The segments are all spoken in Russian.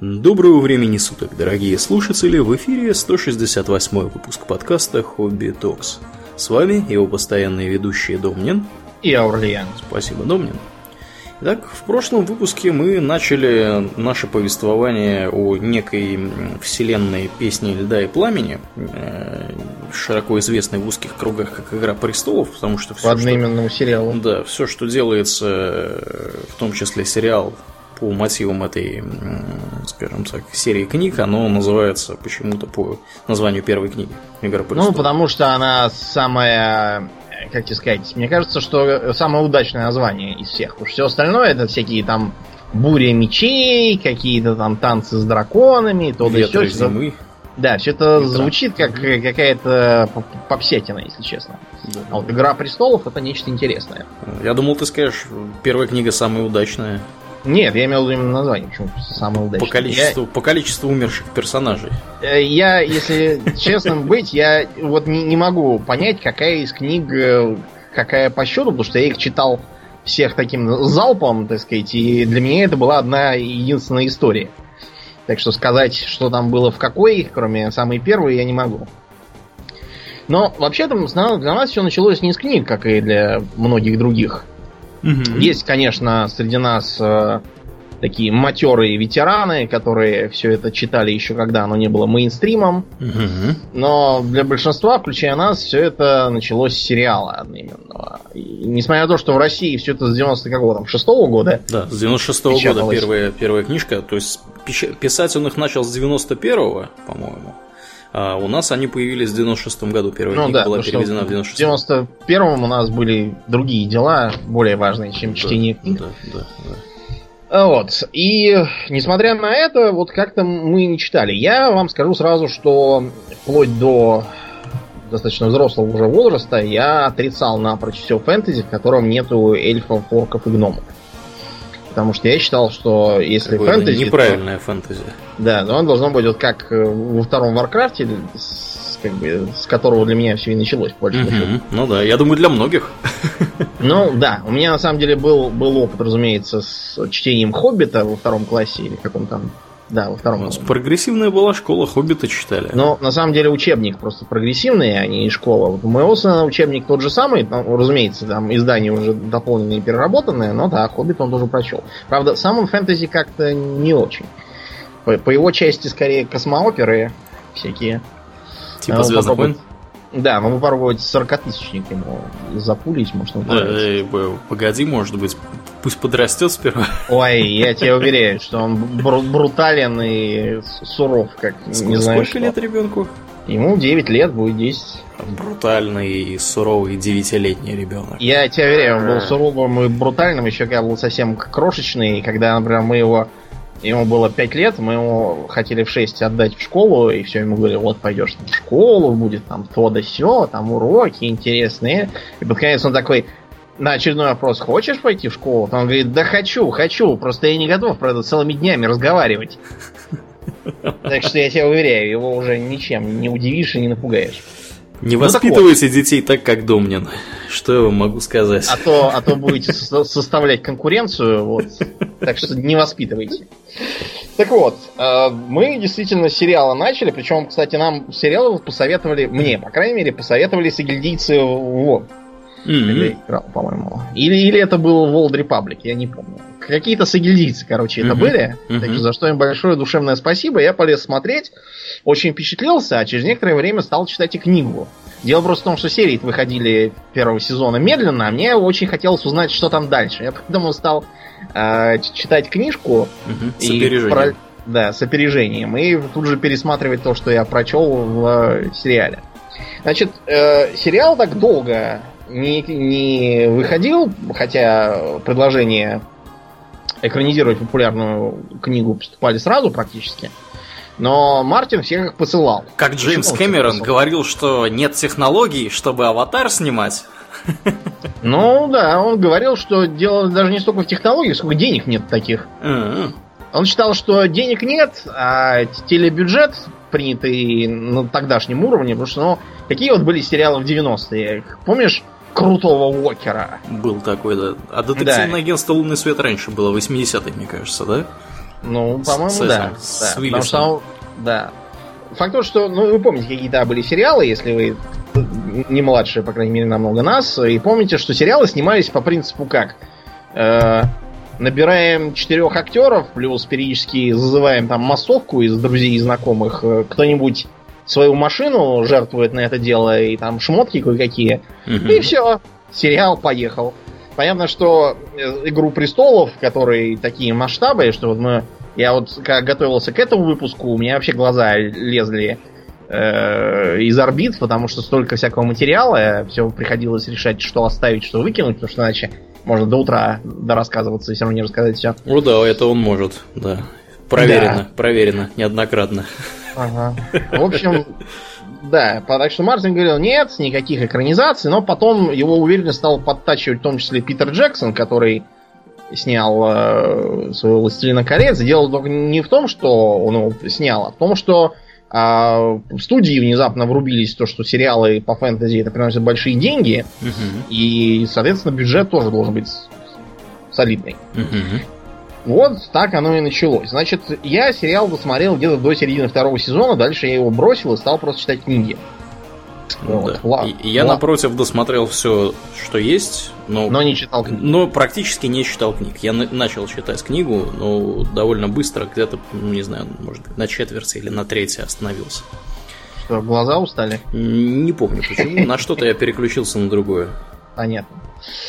Доброго времени суток, дорогие слушатели, в эфире 168-й выпуск подкаста Hobby Talks. С вами его постоянные ведущие Домнин и Аурлиен. Спасибо, Домнин. Итак, в прошлом выпуске мы начали наше повествование о некой вселенной песни «Льда и пламени», широко известной в узких кругах как «Игра Престолов», потому что все, одноименному сериалу. Да, все, что делается, в том числе сериал, по мотивам этой, скажем так, серии книг, оно называется почему-то по названию первой книги «Игра Престолов». Ну, потому что она самая, как тебе сказать, мне кажется, что самое удачное название из всех. Потому что все остальное — это всякие там буря мечей, какие-то там танцы с драконами, то да сё. Зимы. Да, все это звучит как какая-то попсятина, если честно. Да. А вот «Игра Престолов» — это нечто интересное. Я думал, ты скажешь, первая книга самая удачная. Нет, я имел в виду именно название, почему самое удачное. По количеству умерших персонажей. Я, если честным быть, я вот не могу понять, какая из книг, какая по счету, потому что я их читал всех таким залпом, так сказать, и для меня это была одна единственная история. Так что сказать, что там было в какой, кроме самой первой, я не могу. Но вообще-то для нас все началось не с книг, как и для многих других. Угу. Есть, конечно, среди нас такие матерые ветераны, которые все это читали еще когда оно не было мейнстримом. Угу. Но для большинства, включая нас, все это началось с сериала одноименного. И несмотря на то, что в России все это с 96-го года. Да, с 96-го года первая книжка. То есть писать он их начал с 91-го, по-моему. А у нас они появились в 96-м году. Первая книга была переведена в 96-м. В 91-м у нас были другие дела, более важные, чем чтение книг. Да. Вот. И несмотря на это, вот как-то мы не читали. Я вам скажу сразу, что вплоть до достаточно взрослого уже возраста я отрицал напрочь все фэнтези, в котором нету эльфов, орков и гномов. Потому что я считал, что если какое фэнтези... неправильное фэнтези. Да, но оно должно быть вот как во втором Warcraft, с которого для меня все и началось. Ну да, я думаю, для многих. Ну да, у меня на самом деле был опыт, разумеется, с чтением «Хоббита» во втором классе или каком там... Да, во втором. У нас прогрессивная была школа, «Хоббита» читали. Но на самом деле учебник просто прогрессивный, а не школа. Вот у моего сына учебник тот же самый, ну, разумеется, там издание уже дополненное и переработанное, но да, «Хоббит» он тоже прочел. Правда, сам он фэнтези как-то не очень. По его части скорее космооперы всякие. Типа «Звездных войн». Да, мы попробовать 40-тысячник ему запулить, может, он понравится. Погоди, может быть, пусть подрастет сперва. Ой, я тебя уверяю, что он брутален и суров, как не знаю. Сколько лет ребенку? Ему 9 лет, будет 10. Брутальный и суровый 9-летний ребенок. Я тебя уверяю, он был суровым и брутальным, еще когда был совсем крошечный, когда, например, ему было 5 лет, мы его хотели в 6 отдать в школу, и все, ему говорили, вот пойдешь в школу, будет там то да сё, там уроки интересные. И под конец он такой, на очередной вопрос, хочешь пойти в школу? Он говорит, да хочу, просто я не готов про это целыми днями разговаривать. Так что я тебя уверяю, его уже ничем не удивишь и не напугаешь. Не воспитывайте детей так, как Домнин. Что я вам могу сказать? А то будете составлять конкуренцию, вот. Так что не воспитывайте. Так вот, мы действительно с сериала начали. Причем, кстати, нам сериал посоветовали, мне, по крайней мере, посоветовали сигильдийцы в... Я играл, по-моему. Или это был World Republic, я не помню. Какие-то сагильдийцы, короче, это были. Так что за что им большое душевное спасибо. Я полез смотреть, очень впечатлился, а через некоторое время стал читать и книгу. Дело просто в том, что серии выходили первого сезона медленно, а мне очень хотелось узнать, что там дальше. Я поэтому стал читать книжку с опережением. И тут же пересматривать то, что я прочел в сериале. Значит, сериал так долго не выходил, хотя предложения экранизировать популярную книгу поступали сразу практически, но Мартин всех их посылал. Как Джеймс Кэмерон говорил, что нет технологий, чтобы «Аватар» снимать. Ну да, он говорил, что дело даже не столько в технологиях, сколько денег нет таких. Он считал, что денег нет, а телебюджет, принятый на тогдашнем уровне, потому что, какие вот были сериалы в 90-е? Помнишь «Крутого Уокера»? Был такой, да. А детективное агентство «Лунный свет» раньше было, в 80-е, мне кажется, да? Ну, по-моему, да. Потому что, да. Факт то, что, ну, вы помните, какие то были сериалы, если вы не младше, по крайней мере, намного нас, и помните, что сериалы снимались по принципу как? Набираем 4 актеров, плюс периодически зазываем там массовку из друзей и знакомых, кто-нибудь свою машину жертвует на это дело, и там шмотки кое-какие, и все, сериал поехал. Понятно, что «Игру престолов», которые такие масштабы, что вот мы... Я вот как готовился к этому выпуску, у меня вообще глаза лезли из орбит, потому что столько всякого материала, все приходилось решать, что оставить, что выкинуть, потому что иначе можно до утра дорассказываться и все равно не рассказать все. Ну да, это он может, да. Проверено, да. Проверено, неоднократно. Ага. В общем... Да, так что Мартин говорил, нет, никаких экранизаций, но потом его уверенно стал подтачивать в том числе Питер Джексон, который снял своего «Властелина колец». Дело только не в том, что он его снял, а в том, что в студии внезапно врубились в то, что сериалы по фэнтези это приносят большие деньги, и, соответственно, бюджет тоже должен быть солидный. Вот так оно и началось. Значит, я сериал досмотрел где-то до середины второго сезона, дальше я его бросил и стал просто читать книги. Ну, вот. Да. Я, напротив, досмотрел все, что есть, но не читал книг. Но практически не читал книг. Я начал читать книгу, но довольно быстро, где-то, не знаю, может быть, на четверти или на третьей остановился. Что, глаза устали? Не помню почему. На что-то я переключился на другое. Понятно.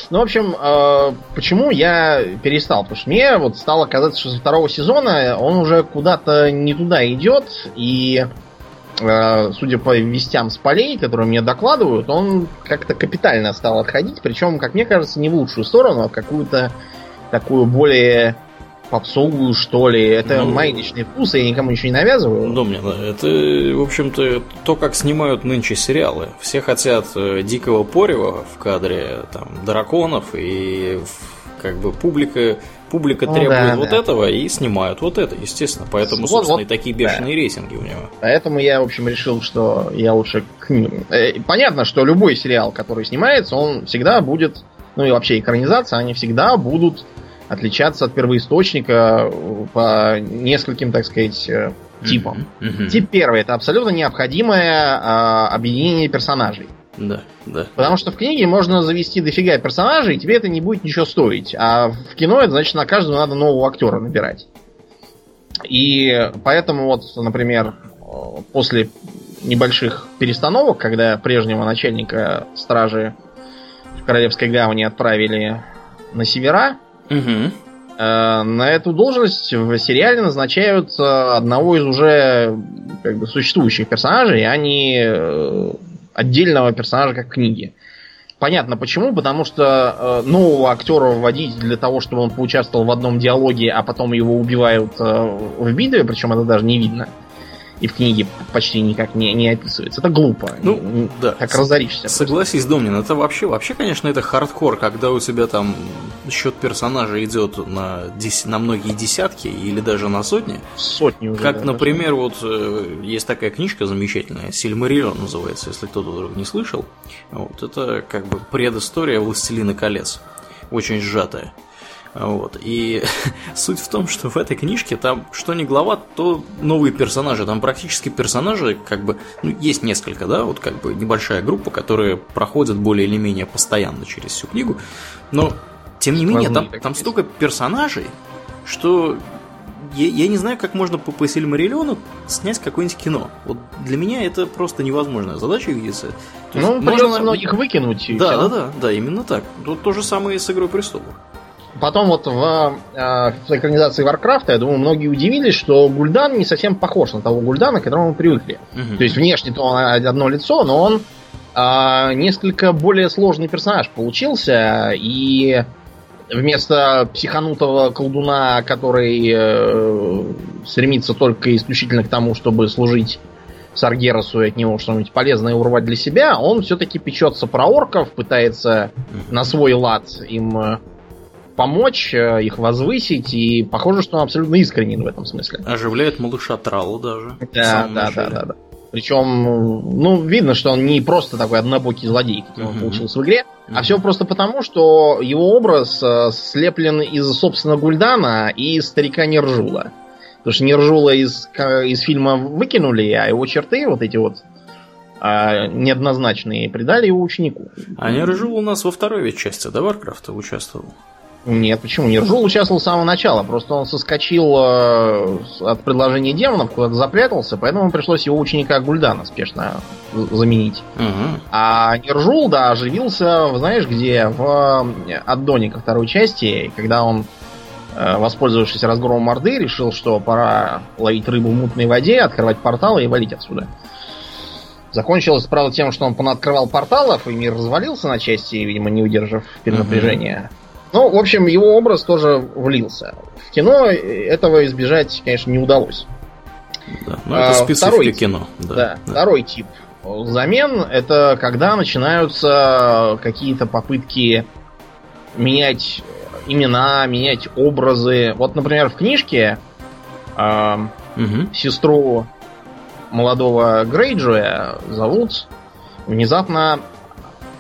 Ну, в общем, почему я перестал? Потому что мне вот стало казаться, что со второго сезона он уже куда-то не туда идет, и, судя по вестям с полей, которые мне докладывают, он как-то капитально стал отходить, причем, как мне кажется, не в лучшую сторону, а в какую-то такую более попсовую, что ли. Это мои личные вкусы, я никому ничего не навязываю. Да, мне, да. Это, в общем-то, то, как снимают нынче сериалы. Все хотят дикого порева в кадре, там, драконов, и как бы публика требует этого, и снимают вот это, естественно. Поэтому, собственно, и такие бешеные рейтинги у него. Поэтому я, в общем, решил, что я лучше к ним... Понятно, что любой сериал, который снимается, он всегда будет... Ну и вообще экранизация, они всегда будут... отличаться от первоисточника по нескольким, так сказать, типам. Тип первый — это абсолютно необходимое объединение персонажей. Да, да. Потому что в книге можно завести дофига персонажей, и тебе это не будет ничего стоить. А в кино это значит, на каждого надо нового актера набирать. И поэтому вот, например, после небольших перестановок, когда прежнего начальника стражи в Королевской гавани отправили на севера, на эту должность в сериале назначают одного из уже как бы существующих персонажей, а не отдельного персонажа, как в книге. Понятно почему, потому что нового актера вводить для того, чтобы он поучаствовал в одном диалоге, а потом его убивают в битве, причем это даже не видно. И в книге почти никак не описывается. Это глупо. Ну, да. Как разоришься. Согласись, Домнин, это вообще, конечно, это хардкор, когда у тебя там счет персонажа идет на многие десятки или даже на сотни. Сотни уже. Как, да, например, вот есть такая книжка замечательная, «Сильмарион» называется, если кто-то вдруг не слышал. Вот, это как бы предыстория «Властелина колец». Очень сжатая. Вот. И суть в том, что в этой книжке там что ни глава, то новые персонажи. Там практически персонажи, как бы, ну, есть несколько, да, вот как бы небольшая группа, которые проходят более или менее постоянно через всю книгу. Но, тем не менее, там столько персонажей, что я не знаю, как можно по «Сильмариллиону» снять какое-нибудь кино. Вот для меня это просто невозможная задача видится. Ну, придется многих выкинуть. Да, именно так. Тут то же самое и с «Игрой престолов». Потом вот в экранизации Warcraft, я думаю, многие удивились, что Гульдан не совсем похож на того Гульдана, к которому мы привыкли. То есть внешне-то он одно лицо, но он несколько более сложный персонаж получился. И вместо психанутого колдуна, который стремится только исключительно к тому, чтобы служить Саргерасу и от него что-нибудь полезное урвать для себя, он все-таки печется про орков, пытается на свой лад им... помочь, их возвысить, и похоже, что он абсолютно искренен в этом смысле. Оживляет малыша Тралла даже. Да, да, да, да, да. Причем, ну, видно, что он не просто такой однобокий злодей, каким он получился в игре, а все просто потому, что его образ слеплен из, собственно, Гульдана и старика Нер'зула. Потому что Нер'зула из фильма выкинули, а его черты вот эти вот неоднозначные придали его ученику. А Нер'зул у нас во второй ведь части, да, Warcraft участвовал? Нет, почему? Нер'зул участвовал с самого начала. Просто он соскочил от предложения демонов, куда-то запрятался, поэтому пришлось его ученика Гульдана спешно заменить. А Нер'зул, да, оживился, знаешь где? В аддоне ко второй части, когда он, воспользовавшись разгромом Орды, решил, что пора ловить рыбу в мутной воде, открывать порталы и валить отсюда. Закончилось, правда, тем, что он понаоткрывал порталов, и мир развалился на части, видимо, не удержав перенапряжения. Ну, в общем, его образ тоже влился. В кино этого избежать, конечно, не удалось. Да, ну это специфика второй кино. Да. Второй тип замен – это когда начинаются какие-то попытки менять имена, менять образы. Вот, например, в книжке сестру молодого Грейджоя зовут внезапно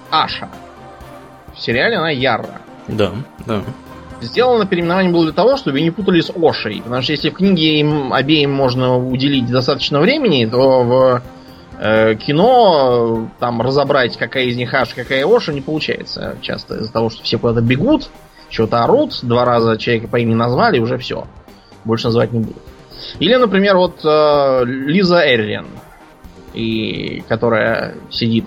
Аша. В сериале она Ярра. Да, да. Сделано переименование было для того, чтобы они не путались с Ошей. Потому что если в книге им обеим можно уделить достаточно времени, то в кино там разобрать, какая из них Аша, какая Оша, не получается часто. Из-за того, что все куда-то бегут, что-то орут, два раза человека по имени назвали, уже все. Больше называть не будут. Или, например, вот Лиза Эрлен, которая сидит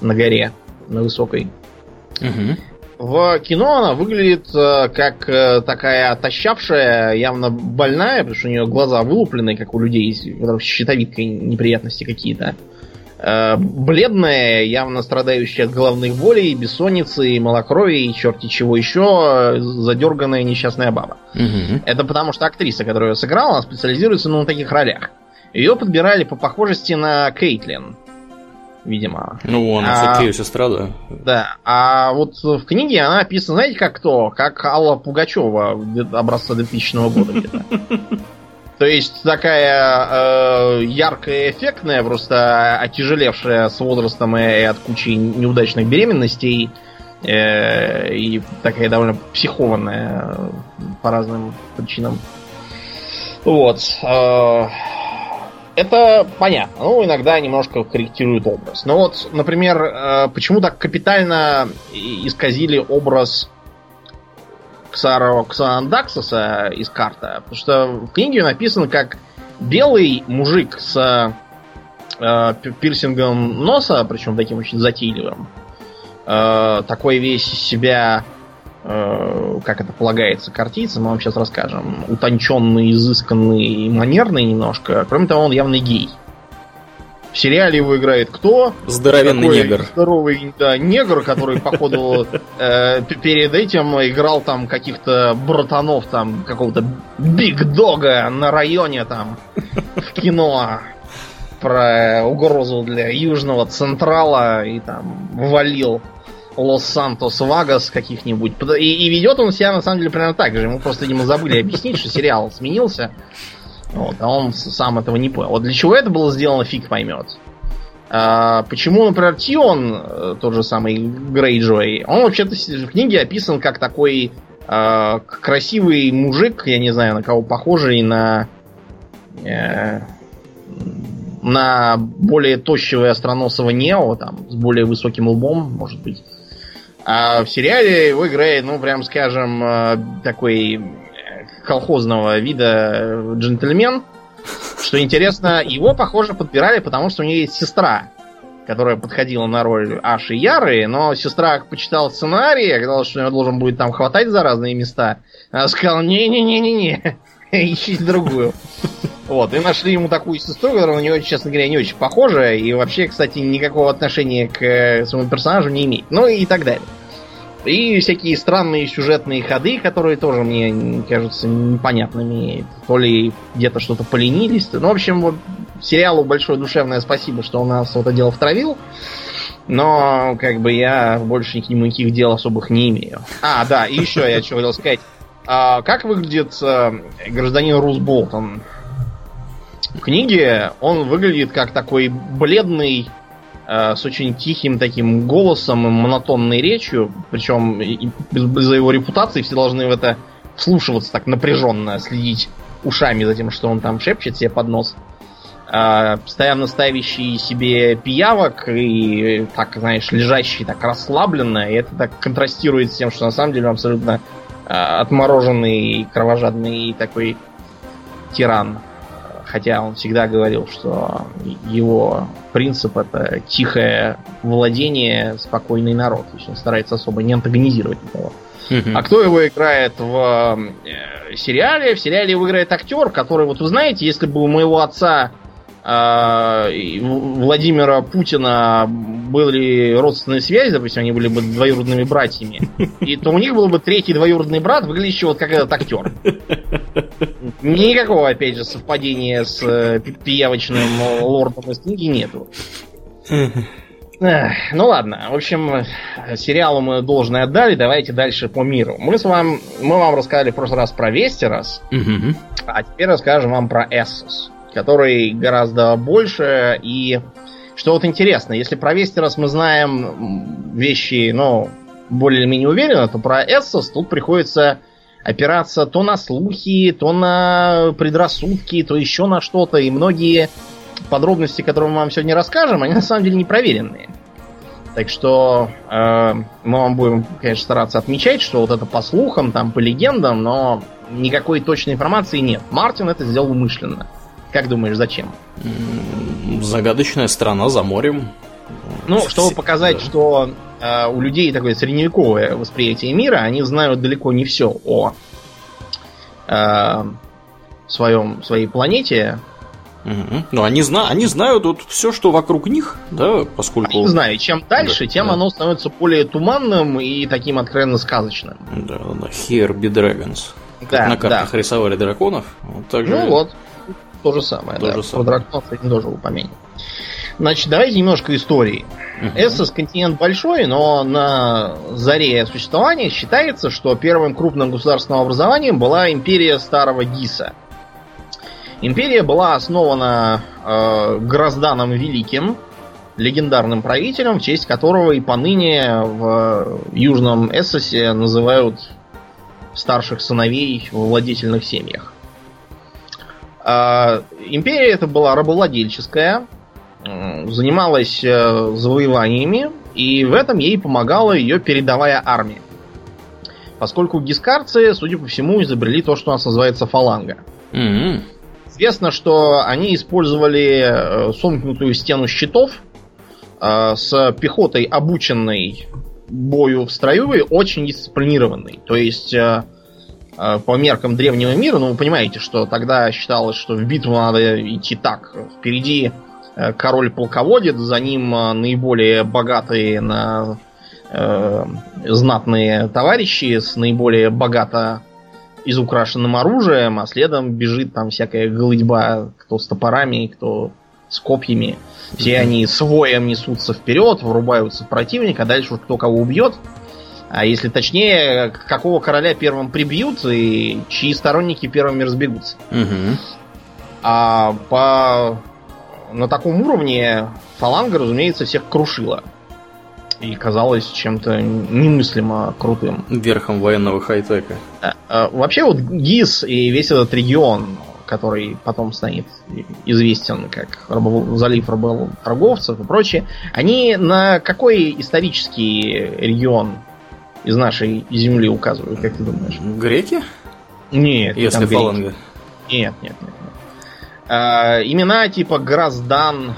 на горе, на высокой. В кино она выглядит как такая отощавшая, явно больная, потому что у нее глаза вылуплены, как у людей, с щитовидкой неприятности какие-то. Бледная, явно страдающая от головных болей, бессонницы, малокровия и черти чего еще, задерганная несчастная баба. Это потому что актриса, которую я сыграл, она специализируется на таких ролях. Ее подбирали по похожести на Кейтлин. Видимо. Ну, она все-таки ее сестра, да. Да. А вот в книге она описана, знаете, как кто? Как Алла Пугачева образца 2000 года где-то. То есть такая яркая, эффектная, просто отяжелевшая с возрастом и от кучи неудачных беременностей. И такая довольно психованная по разным причинам. Вот. Это понятно. Ну, иногда немножко корректирует образ. Но вот, например, почему так капитально исказили образ Ксарандаксаса из Карта? Потому что в книге написано как белый мужик с пирсингом носа, причем таким очень затейливым, такой весь из себя, как это полагается картийцам, мы вам сейчас расскажем, утонченный, изысканный и манерный немножко. Кроме того, он явный гей. В сериале его играет кто? Здоровенный негр. Здоровый, да, негр, который, походу, перед этим играл там каких-то братанов, там, какого-то биг-дога на районе там в кино про угрозу для Южного Централа и там валил Лос-Сантос-Вагас каких-нибудь. И ведет он себя, на самом деле, примерно так же. Ему просто, видимо, забыли объяснить, что сериал сменился. Вот, а он сам этого не понял. Вот для чего это было сделано, фиг поймет. Почему, например, Тион, тот же самый Грейджой, он вообще-то в книге описан как такой красивый мужик, я не знаю, на кого похожий, на более тощего и остроносого Нео, там, с более высоким лбом, может быть. А в сериале его играет, ну, прям скажем, такой колхозного вида джентльмен. Что интересно, его, похоже, подбирали, потому что у нее есть сестра, которая подходила на роль Аши Яры, но сестра почитала сценарий, оказалось, что ее должен будет там хватать за разные места. Она сказала, не-не-не-не-не, ищите другую. Вот, и нашли ему такую сестру, которая на нее, честно говоря, не очень похожа, и вообще, кстати, никакого отношения к своему персонажу не имеет. Ну и так далее. И всякие странные сюжетные ходы, которые тоже мне кажутся непонятными. То ли где-то что-то поленились. Ну, в общем, вот сериалу большое душевное спасибо, что он нас в это дело втравил. Но, как бы, я больше к нему никаких дел особых не имею. А, да, и еще я что хотел сказать. Как выглядит гражданин Рус Болтон? книге он выглядит как такой бледный, с очень тихим таким голосом и монотонной речью. Причем из-за его репутации все должны в это вслушиваться так напряженно, следить ушами за тем, что он там шепчет себе под нос. Постоянно ставящий себе пиявок и, так, знаешь, лежащий так расслабленно. И это так контрастирует с тем, что на самом деле он абсолютно отмороженный, кровожадный такой тиран. Хотя он всегда говорил, что его принцип — это тихое владение, спокойный народ. То есть он старается особо не антагонизировать никого. Uh-huh. А кто его играет в сериале? В сериале его играет актер, который, вот вы знаете, если бы у моего отца Владимира Путина были родственные связи, допустим, они были бы двоюродными братьями, и то у них был бы третий двоюродный брат, выглядящий вот как этот актер. Никакого, опять же, совпадения с пиявочным лордом из книги нету. Ну ладно, в общем, сериалу мы должное отдали, давайте дальше по миру. Мы вам рассказали в прошлый раз про Вестерос, а теперь расскажем вам про Эссос, который гораздо больше. И что вот интересно, если про Вестерос мы знаем вещи, ну, более-менее уверенно, то про Эссос тут приходится опираться то на слухи, то на предрассудки, то еще на что-то. И многие подробности, которые мы вам сегодня расскажем, они на самом деле непроверенные. Так что мы вам будем, конечно, стараться отмечать, что вот это по слухам, там, по легендам, но никакой точной информации нет. Мартин это сделал умышленно. Как думаешь, зачем? Загадочная страна за морем. Ну, чтобы показать, да, что у людей такое средневековое восприятие мира, они знают далеко не все о своей планете. Угу. Ну, они знают вот все, что вокруг них, да, поскольку... Они знают, чем дальше, да, тем да, оно становится более туманным и таким откровенно сказочным. Да, да, here be dragons. Как да, на картах да, рисовали драконов. Вот так же... Ну вот. То же самое, то да, же самое. Про драконов я не должен упомянуть. Значит, давайте немножко истории. Эссос континент большой, но на заре существования считается, что первым крупным государственным образованием была империя Старого Гиса. Империя была основана Грозданом Великим, легендарным правителем, в честь которого и поныне в Южном Эссосе называют старших сыновей в владетельных семьях. Империя эта была рабовладельческая, занималась завоеваниями, и в этом ей помогала ее передовая армия. Поскольку гискарцы, судя по всему, изобрели то, что у нас называется фаланга. Mm-hmm. Известно, что они использовали сомкнутую стену щитов с пехотой, обученной бою в строю и очень дисциплинированной. То есть... по меркам древнего мира, ну вы понимаете, что тогда считалось, что в битву надо идти так. Впереди король-полководец, за ним наиболее богатые на знатные товарищи с наиболее богато изукрашенным оружием, а следом бежит там всякая голытьба, кто с топорами, кто с копьями. Все они с воем несутся вперед, врубаются в противника, а дальше кто кого убьет. А если точнее, какого короля первым прибьют и чьи сторонники первыми разбегутся. Угу. А на таком уровне фаланга, разумеется, всех крушила. И казалось чем-то немыслимо крутым. Верхом военного хай-тека. Вообще вот ГИС и весь этот регион, который потом станет известен как залив рабовторговцев и прочее, они на какой исторический регион из нашей земли указывают, как ты думаешь? Греки? Нет. Если фаланга? Нет. Имена типа Гроздан,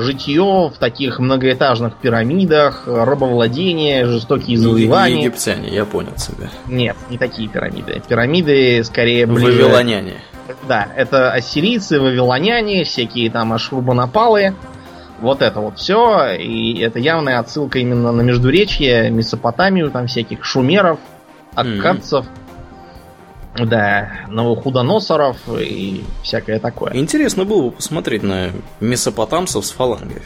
житье в таких многоэтажных пирамидах, рабовладение, жестокие завоевания. Не египтяне, я понял тебя. Нет, не такие пирамиды. Пирамиды скорее ближе... Вавилоняне. Да, это ассирийцы, вавилоняне, всякие там ашурбанапалы. Вот это вот все, и это явная отсылка именно на Междуречье, Месопотамию, там всяких шумеров, аккадцев, да, новохудоносоров и всякое такое. Интересно было бы посмотреть на месопотамцев с фалангой.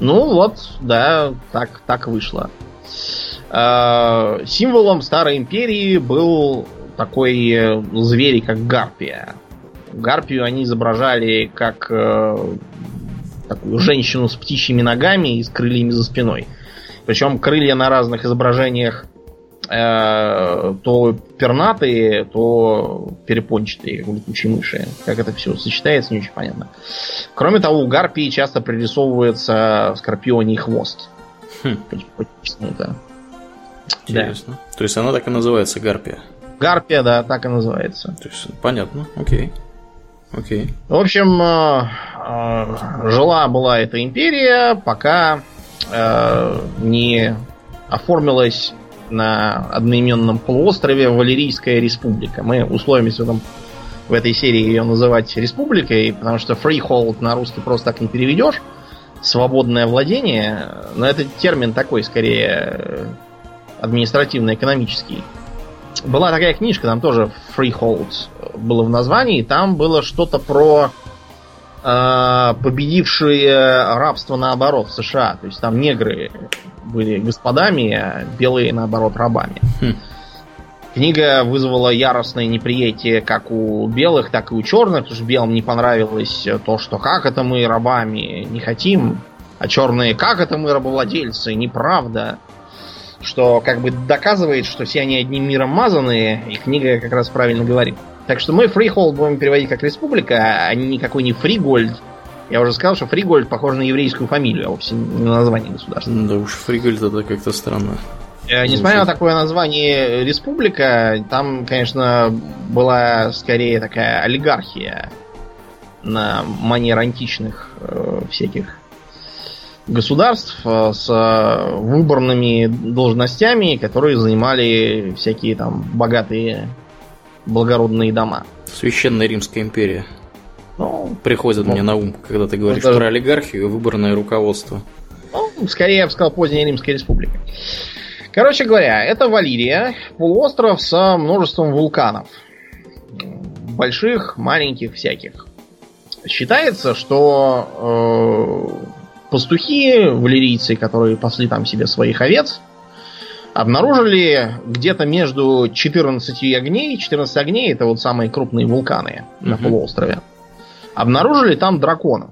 Ну вот, да, так вышло. Символом Старой Империи был такой зверь, как Гарпия. Гарпию они изображали как такую женщину с птичьими ногами и с крыльями за спиной. Причем крылья на разных изображениях то пернатые, то перепончатые, летучие мыши. Как это все сочетается, не очень понятно. Кроме того, у гарпии часто пририсовывается скорпионий хвост. Почему-то. Интересно. Да. То есть она так и называется, гарпия? Гарпия, да, так и называется. То есть, понятно, окей. Окей. В общем, жила-была эта империя, пока не оформилась на одноименном полуострове Валирийская республика. Мы условимся в этой серии ее называть республикой, потому что freehold на русский просто так не переведешь. Свободное владение. Но это термин такой, скорее, административно-экономический. Была такая книжка, там тоже freehold было в названии, там было что-то про победившие рабство наоборот в США. То есть там негры были господами, а белые наоборот рабами. Книга вызвала яростное неприятие как у белых, так и у черных, потому что белым не понравилось то, что как это мы рабами не хотим, а черные как это мы рабовладельцы, неправда. Что как бы доказывает, что все они одним миром мазаны, и книга как раз правильно говорит. Так что мы фрихолд будем переводить как республика, а никакой не фригольд. Я уже сказал, что фригольд похож на еврейскую фамилию, а вовсе не на название государства. Да уж, фригольд это как-то странно. Несмотря на такое название республика, там, конечно, была скорее такая олигархия на манер античных всяких государств с выборными должностями, которые занимали всякие там богатые благородные дома. Священная Римская империя. Ну, приходит мне на ум, когда ты говоришь про олигархию и выборное руководство. Ну, скорее, я бы сказал, поздняя Римская республика. Короче говоря, это Валирия, полуостров со множеством вулканов. Больших, маленьких, всяких. Считается, что пастухи, валирийцы, которые пасли там себе своих овец, обнаружили где-то между 14 огней. 14 огней — это вот самые крупные вулканы на полуострове. Обнаружили там драконов.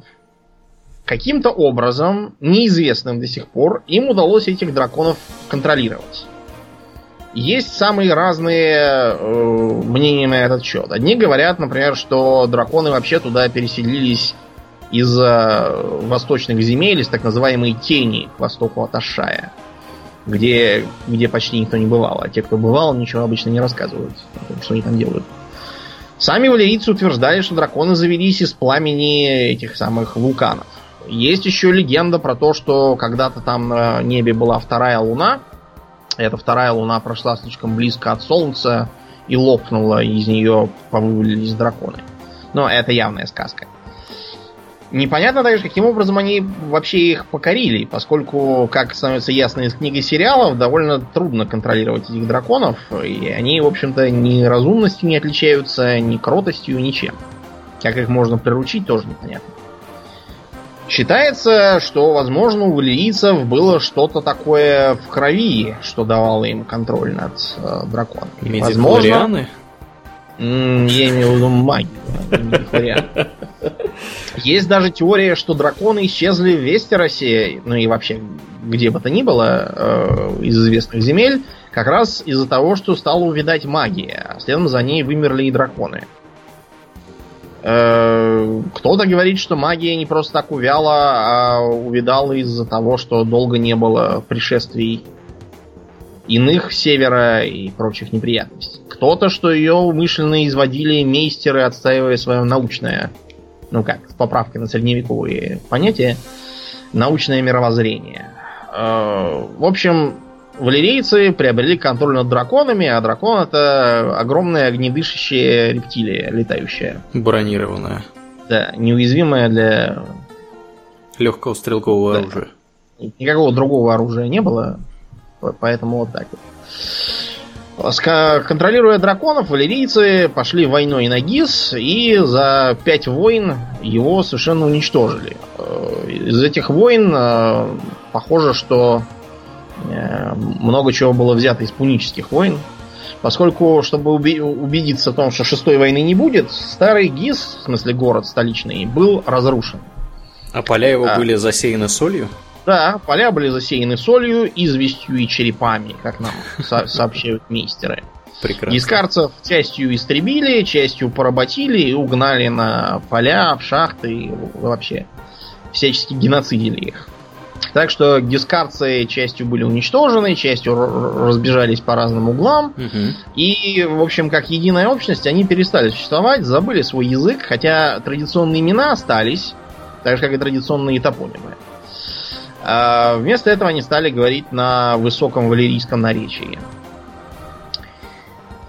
Каким-то образом, неизвестным до сих пор, им удалось этих драконов контролировать. Есть самые разные мнения на этот счет. Одни говорят, например, что драконы вообще туда переселились из восточных земель, из так называемой тени к востоку от Асшая, где почти никто не бывал. А те, кто бывал, ничего обычно не рассказывают о том, что они там делают. Сами валирийцы утверждали, что драконы завелись из пламени этих самых вулканов. Есть еще легенда про то, что когда-то там на небе была вторая луна. Эта вторая луна прошла слишком близко от солнца и лопнула, и из нее повывалились драконы. Но это явная сказка. Непонятно также, каким образом они вообще их покорили, поскольку, как становится ясно из книги сериалов, довольно трудно контролировать этих драконов, и они, в общем-то, ни разумностью не отличаются, ни кротостью, ничем. Как их можно приручить, тоже непонятно. Считается, что, возможно, у валирийцев было что-то такое в крови, что давало им контроль над драконом. Возможно. Я имею в виду магию. Есть даже теория, что драконы исчезли в Вестеросе, ну и вообще где бы то ни было из известных земель, как раз из-за того, что стала увядать магия, а следом за ней вымерли и драконы. Кто-то говорит, что магия не просто так увяла, а увядала из-за того, что долго не было пришествий иных севера и прочих неприятностей. Кто-то, что ее умышленно изводили мейстеры, отстаивая свое научное, ну как, с поправкой на средневековые понятия, научное мировоззрение. В общем, валирийцы приобрели контроль над драконами, а дракон — это огромная огнедышащая рептилия, летающая. Бронированная. Да, неуязвимая для легкого стрелкового оружия. Никакого другого оружия не было, поэтому вот так вот. Контролируя драконов, валирийцы пошли войной на Гис, и за 5 войн его совершенно уничтожили. Из этих войн похоже, что много чего было взято из пунических войн. Поскольку, чтобы убедиться в том, что шестой войны не будет, старый Гис, в смысле город столичный, был разрушен. А поля его были засеяны солью? Да, поля были засеяны солью, известью и черепами, как нам сообщают мистеры. Прекрасно. Гискарцев частью истребили, частью поработили и угнали на поля, в шахты и вообще всячески геноцидили их. Так что гискарцы частью были уничтожены, частью разбежались по разным углам. Угу. И, в общем, как единая общность, они перестали существовать, забыли свой язык, хотя традиционные имена остались, так же, как и традиционные топонимы. А вместо этого они стали говорить на высоком валирийском наречии.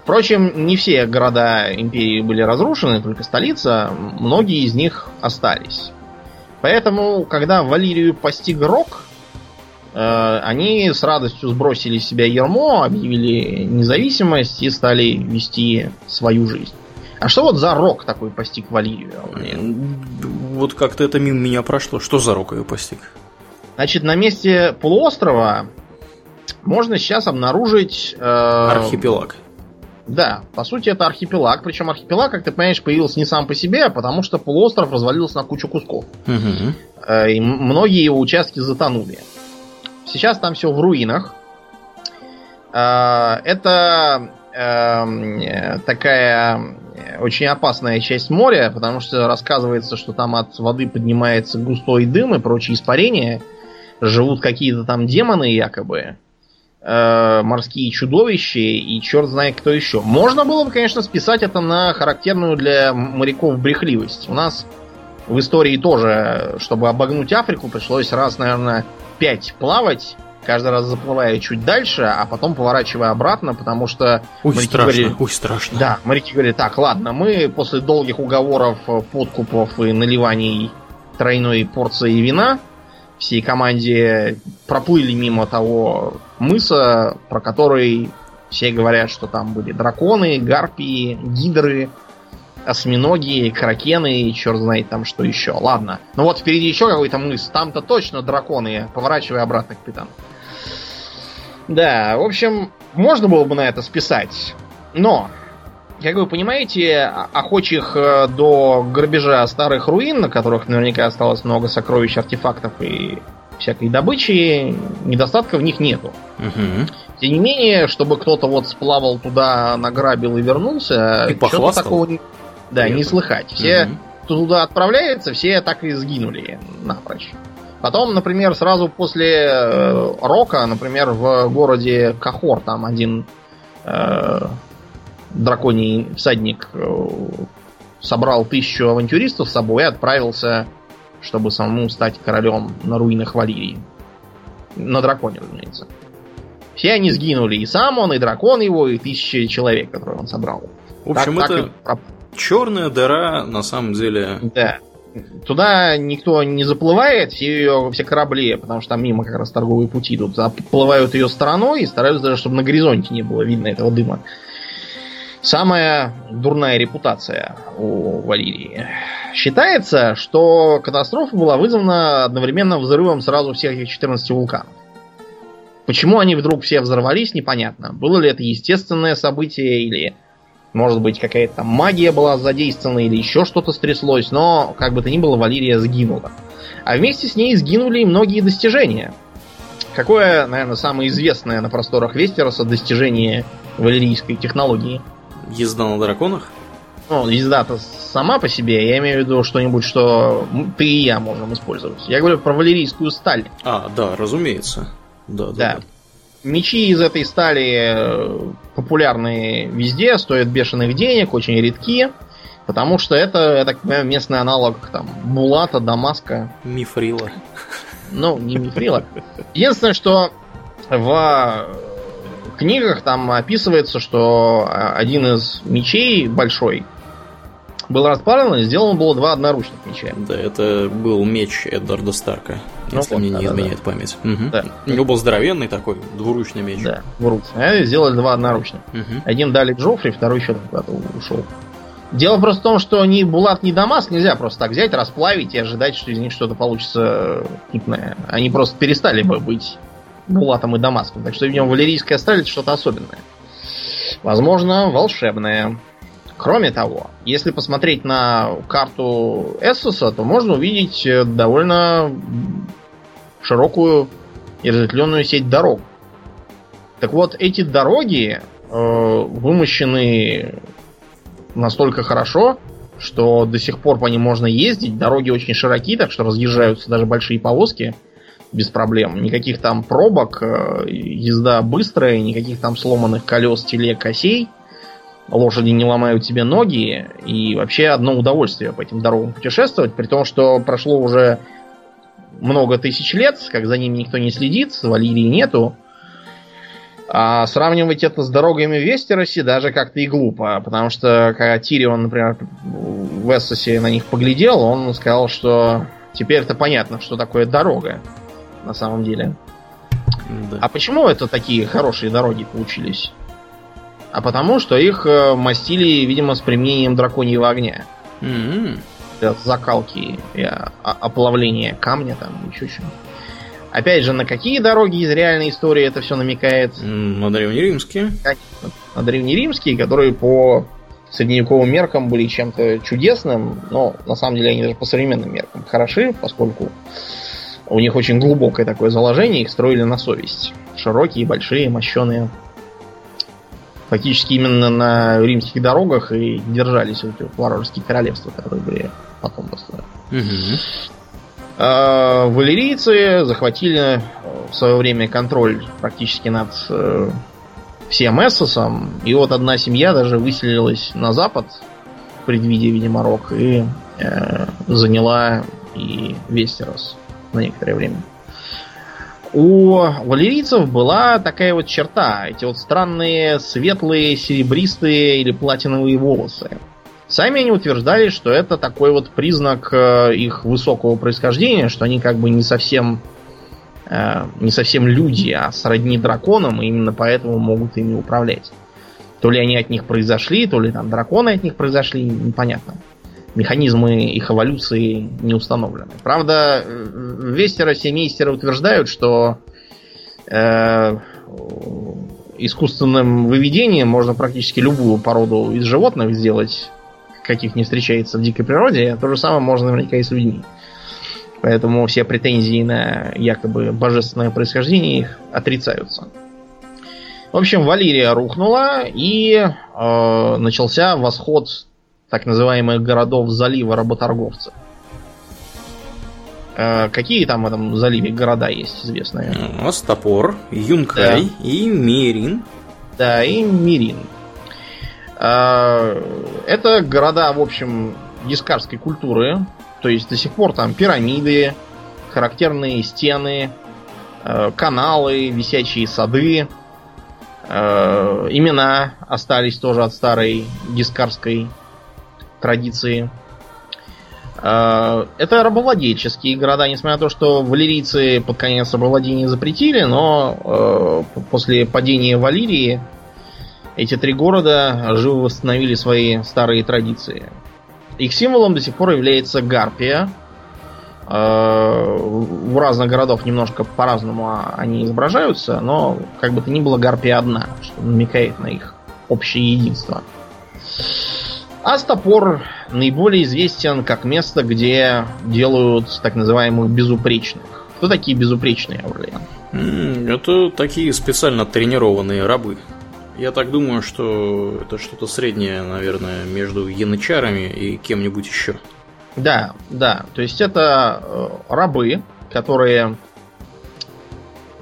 Впрочем, не все города империи были разрушены, только столица, многие из них остались. Поэтому, когда Валирию постиг рок, они с радостью сбросили с себя ярмо, объявили независимость и стали вести свою жизнь. А что вот за рок такой постиг Валирию? Вот как-то это мимо меня прошло. Что за рок ее постиг? Значит, на месте полуострова можно сейчас обнаружить... Архипелаг. Да, по сути это архипелаг. Причем архипелаг, как ты понимаешь, появился не сам по себе, а потому что полуостров развалился на кучу кусков. Угу. И многие его участки затонули. Сейчас там все в руинах. Это такая очень опасная часть моря, потому что рассказывается, что там от воды поднимается густой дым и прочие испарения. Живут какие-то там демоны якобы. Морские чудовища и черт знает кто еще. Можно было бы, конечно, списать это на характерную для моряков брехливость. У нас в истории тоже, чтобы обогнуть Африку, пришлось раз, наверное, 5 плавать, каждый раз заплывая чуть дальше, а потом поворачивая обратно, потому что... Ой, страшно. Да, моряки говорили, так, ладно, мы после долгих уговоров, подкупов и наливаний тройной порции вина... всей команде проплыли мимо того мыса, про который все говорят, что там были драконы, гарпии, гидры, осьминоги, кракены и черт знает там что еще. Ладно. Ну вот впереди еще какой-то мыс. Там-то точно драконы. Поворачивай обратно, капитан. Да, в общем, можно было бы на это списать. Но, как вы понимаете, охочих до грабежа старых руин, на которых наверняка осталось много сокровищ, артефактов и всякой добычи, недостатка в них нету. Угу. Тем не менее, чтобы кто-то вот сплавал туда, награбил и вернулся, и чего-то такого не слыхать. Все, кто туда отправляется, все так и сгинули напрочь. Потом, например, сразу после Рока, например, в городе Кахор, там один... драконий всадник собрал 1000 авантюристов с собой и отправился, чтобы самому стать королем на руинах Валирии. На драконе, разумеется. Все они сгинули. И сам он, и дракон его, и 1000 человек, которые он собрал. В общем, это черная дыра, на самом деле... Да. Туда никто не заплывает, все корабли, потому что там мимо как раз торговые пути идут, заплывают ее стороной и стараются даже, чтобы на горизонте не было видно этого дыма. Самая дурная репутация у Валирии. Считается, что катастрофа была вызвана одновременно взрывом сразу всех 14 вулканов. Почему они вдруг все взорвались, непонятно. Было ли это естественное событие, или, может быть, какая-то там магия была задействована, или еще что-то стряслось, но, как бы то ни было, Валирия сгинула. А вместе с ней сгинули и многие достижения. Какое, наверное, самое известное на просторах Вестероса достижение валирийской технологии? Езда на драконах? Ну, езда-то сама по себе. Я имею в виду что-нибудь, что ты и я можем использовать. Я говорю про валирийскую сталь. А, да, разумеется. Да. Мечи из этой стали популярны везде, стоят бешеных денег, очень редки. Потому что это, я так понимаю, местный аналог там булата, дамаска. Мифрила. Ну, не мифрила. Единственное, что в... В книгах там описывается, что один из мечей большой был расплавлен, и сделано было 2 одноручных меча. Да, это был меч Эддарда Старка, если мне не изменяет память. Угу. Да. У него был здоровенный такой, двуручный меч. Да, двуручный. А сделали 2 одноручных. Угу. Один дали Джоффри, второй еще куда-то ушел. Дело просто в том, что ни булат, ни дамаск нельзя просто так взять, расплавить и ожидать, что из них что-то получится путное. Они просто перестали бы быть булатом и дамаском. Так что, видимо, валирийская сталь — это что-то особенное. возможно, волшебное. Кроме того, если посмотреть на карту Эссоса, то можно увидеть довольно широкую и разветвленную сеть дорог. Так вот, эти дороги вымощены настолько хорошо, что до сих пор по ним можно ездить. Дороги очень широки, так что разъезжаются даже большие повозки без проблем. Никаких там пробок, езда быстрая, никаких там сломанных колес, телег, осей. Лошади не ломают тебе ноги, и вообще одно удовольствие по этим дорогам путешествовать, при том, что прошло уже много тысяч лет, как за ними никто не следит, Валирии нету. А сравнивать это с дорогами в Вестеросе даже как-то и глупо, потому что когда Тирион, например, в Эссосе на них поглядел, он сказал, что теперь-то понятно, что такое дорога на самом деле. Да. А почему это такие хорошие дороги получились? А потому, что их мастили, видимо, с применением драконьего огня. Mm-hmm. Для закалки и оплавления камня там, еще чего. Опять же, на какие дороги из реальной истории это все намекает? На древнеримские. На древнеримские, которые по средневековым меркам были чем-то чудесным, но на самом деле они даже по современным меркам хороши, поскольку у них очень глубокое такое заложение, их строили на совесть. Широкие, большие, мощеные. Фактически именно на римских дорогах и держались вот эти варварские королевства, которые были потом построены. Угу. Валирийцы захватили в свое время контроль практически над всем Эссосом. И вот одна семья даже выселилась на запад, предвидя, видимо, рок, и заняла и Вестерос на некоторое время. У валирийцев была такая вот черта. Эти вот странные светлые, серебристые или платиновые волосы. Сами они утверждали, что это такой вот признак их высокого происхождения, что они как бы не совсем люди, а сродни драконам, и именно поэтому могут ими управлять. То ли они от них произошли, то ли там драконы от них произошли, непонятно. Механизмы их эволюции не установлены. Правда, Вестеросе мейстеры утверждают, что искусственным выведением можно практически любую породу из животных сделать, каких не встречается в дикой природе. То же самое можно наверняка и с людьми. Поэтому все претензии на якобы божественное происхождение их отрицаются. В общем, Валирия рухнула, и начался восход так называемых городов залива работорговцев. Какие там в этом заливе города есть известные? Остапор, Юнкай, да. И Мирин. Да, и Мирин. Это города, в общем, дискарской культуры. То есть до сих пор там пирамиды, характерные стены, каналы, висячие сады. Имена остались тоже от старой дискарской традиции. Это рабовладельческие города, несмотря на то, что валирийцы под конец рабовладения запретили, но после падения Валирии эти три города живо восстановили свои старые традиции. Их символом до сих пор является гарпия. У разных городов немножко по-разному они изображаются, но как бы то ни было, гарпия одна, что намекает на их общее единство. Астапор наиболее известен как место, где делают так называемых безупречных. Кто такие безупречные, Аурлиан? Это такие специально тренированные рабы. Я так думаю, что это что-то среднее, наверное, между янычарами и кем-нибудь еще. Да, да. То есть это рабы, которые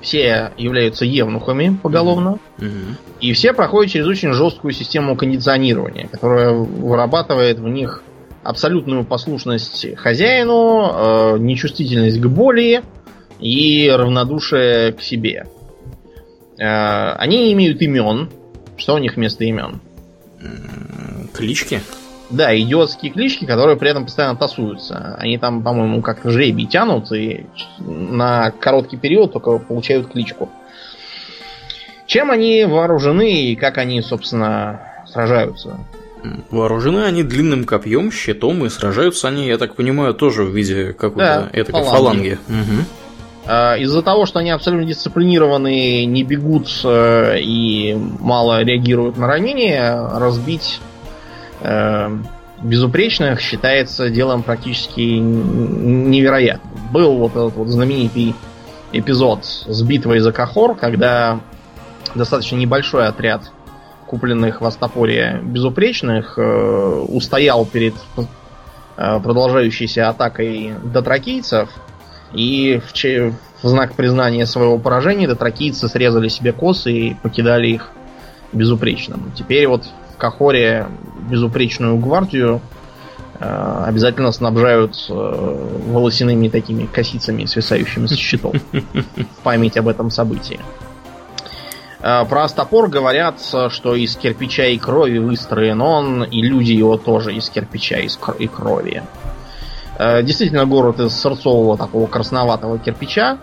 все являются евнухами поголовно, mm-hmm. и все проходят через очень жесткую систему кондиционирования, которая вырабатывает в них абсолютную послушность хозяину, нечувствительность к боли и равнодушие к себе. Они не имеют имен. Что у них вместо имен? Клички? Да, идиотские клички, которые при этом постоянно тасуются. Они там, по-моему, как-то жребий тянут и на короткий период только получают кличку. Чем они вооружены и как они, собственно, сражаются? Вооружены они длинным копьем, щитом, и сражаются они, я так понимаю, тоже в виде какой-то фаланги. Угу. Из-за того, что они абсолютно дисциплинированные, не бегут и мало реагируют на ранения, разбить безупречных считается делом практически невероятным. Был вот этот вот знаменитый эпизод с битвой за Кахор, когда достаточно небольшой отряд купленных в Астапоре безупречных устоял перед продолжающейся атакой дотракийцев, и в знак признания своего поражения дотракийцы срезали себе косы и покидали их безупречным. Теперь вот в Кахоре безупречную гвардию обязательно снабжают волосяными такими косицами, свисающими с щитов, в память об этом событии. Про Астапор говорят, что из кирпича и крови выстроен он, и люди его тоже из кирпича и крови. Действительно, город из сырцового такого красноватого кирпича,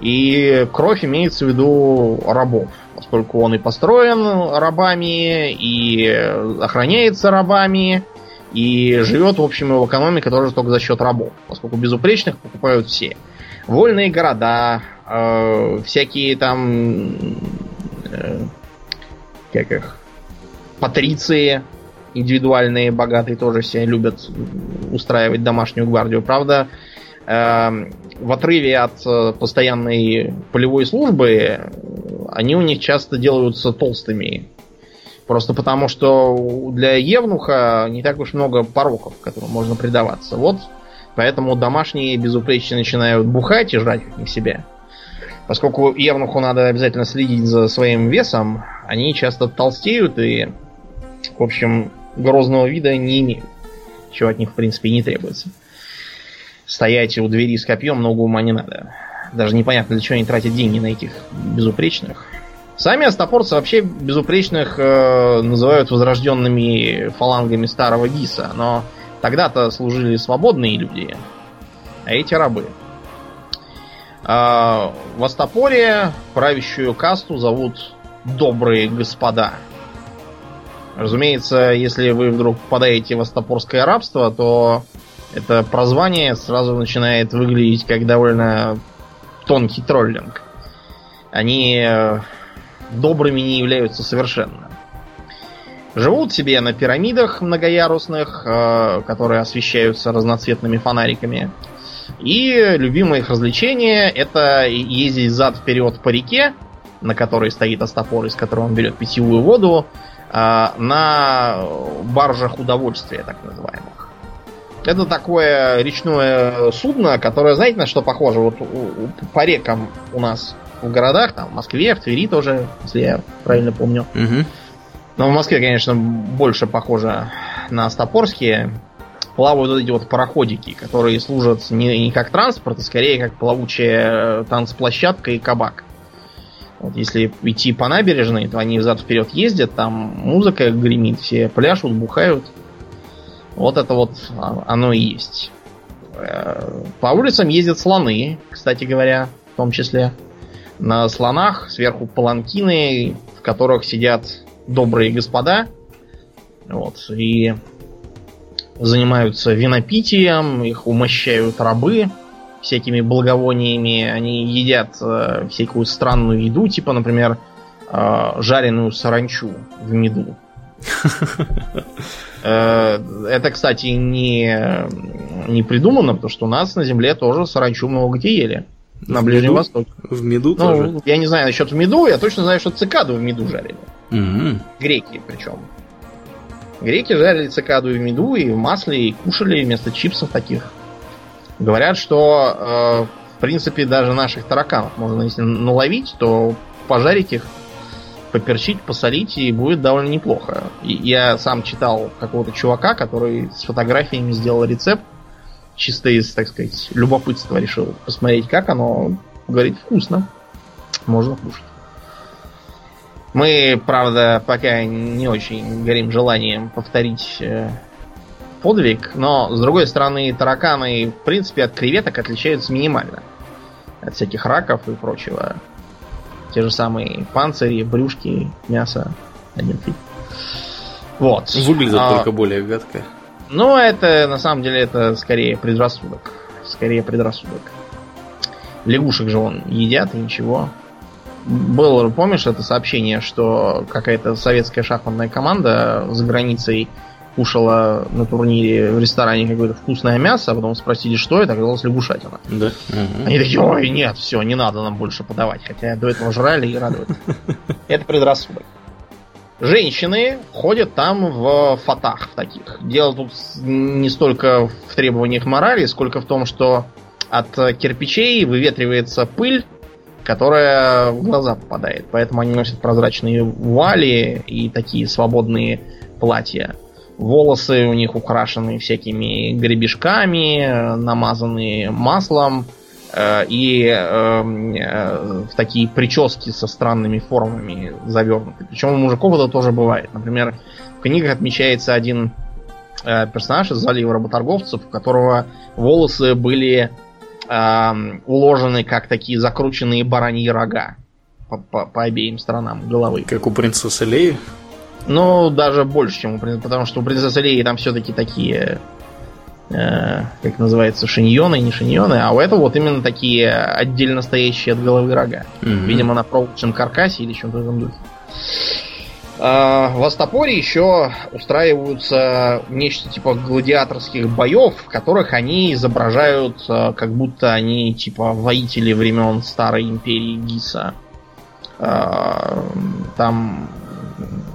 и кровь имеется в виду рабов, поскольку он и построен рабами, и охраняется рабами, и живет, в общем, его экономика тоже только за счет рабов, поскольку безупречных покупают все. Вольные города, всякие там как их, патриции индивидуальные, богатые тоже все любят устраивать домашнюю гвардию. Правда, в отрыве от постоянной полевой службы они у них часто делаются толстыми. Просто потому, что для евнуха не так уж много пороков, которым можно предаваться. Вот поэтому домашние безупречно начинают бухать и жрать их не себя. Поскольку евнуху надо обязательно следить за своим весом, они часто толстеют и, в общем, грозного вида не имеют. Чего от них, в принципе, и не требуется. Стоять у двери с копьем много ума не надо. Даже непонятно, для чего они тратят деньги на этих безупречных. Сами астапорцы вообще безупречных называют возрожденными фалангами Старого Гиса. Но тогда-то служили свободные люди, а эти рабы. В Астапоре правящую касту зовут добрые господа. Разумеется, если вы вдруг попадаете в астапорское рабство, то это прозвание сразу начинает выглядеть как довольно тонкий троллинг. Они добрыми не являются совершенно. Живут себе на пирамидах многоярусных, которые освещаются разноцветными фонариками. И любимое их развлечение — это ездить зад-вперед по реке, на которой стоит Астапор, из которого он берет питьевую воду, на баржах удовольствия, так называемых. Это такое речное судно, которое, знаете, на что похоже? Вот по рекам у нас в городах, там в Москве, в Твери тоже, если я правильно помню. Угу. Но в Москве, конечно, больше похоже на астапорские. Плавают вот эти вот пароходики, которые служат не как транспорт, а скорее как плавучая танцплощадка и кабак. Вот если идти по набережной, то они взад-вперед ездят, там музыка гремит, все пляшут, бухают. Вот это вот оно и есть. По улицам ездят слоны, кстати говоря, в том числе. На слонах сверху паланкины, в которых сидят добрые господа. Вот, и занимаются винопитием, их умощают рабы всякими благовониями, они едят всякую странную еду, типа, например, жареную саранчу в меду. Это, кстати, не придумано, потому что у нас на земле тоже саранчу много где ели. На Ближнем Востоке. В меду тоже? Я не знаю насчет в меду, я точно знаю, что цикаду в меду жарили. Греки причем. Греки жарили цикаду и в меду, и в масле, и кушали вместо чипсов таких. Говорят, что, в принципе, даже наших тараканов можно, если наловить, то пожарить их, поперчить, посолить, и будет довольно неплохо. И я сам читал какого-то чувака, который с фотографиями сделал рецепт, чисто из, так сказать, любопытства решил посмотреть, как оно. Говорит, вкусно, можно кушать. Мы, правда, пока не очень горим желанием повторить подвиг, но, с другой стороны, тараканы, в принципе, от креветок отличаются минимально. От всяких раков и прочего. Те же самые панцири, брюшки, мясо. Один фиг. Вот. Выглядят только более гадко. Ну, это, на самом деле, это скорее предрассудок. Лягушек же вон едят и ничего. Было, помнишь, это сообщение, что какая-то советская шахматная команда за границей кушала на турнире в ресторане какое-то вкусное мясо, а потом спросили, что это, оказалось лягушатина. Да. Угу. Они такие, ой, нет, все, не надо нам больше подавать, хотя до этого жрали и радует. Это предрассудок. Женщины ходят там в фатах таких. Дело тут не столько в требованиях морали, сколько в том, что от кирпичей выветривается пыль, которая в глаза попадает. Поэтому они носят прозрачные вуали и такие свободные платья. Волосы у них украшены всякими гребешками, намазаны маслом и в такие прически со странными формами завернуты. Причем у мужиков это тоже бывает. Например, в книгах отмечается один персонаж из залива работорговцев, у которого волосы были уложены как такие закрученные бараньи рога по обеим сторонам головы. Как у принцессы Леи? Ну, даже больше, чем у принцессы, потому что у принцессы Леи там все-таки такие, как называется, шиньоны, не шиньоны, а у этого вот именно такие отдельно стоящие от головы рога. Mm-hmm. Видимо, на проволочном каркасе или чем-то в этом духе. В Астапоре еще устраиваются нечто типа гладиаторских боев, в которых они изображают, как будто они типа воители времен Старой Империи Гиса. Там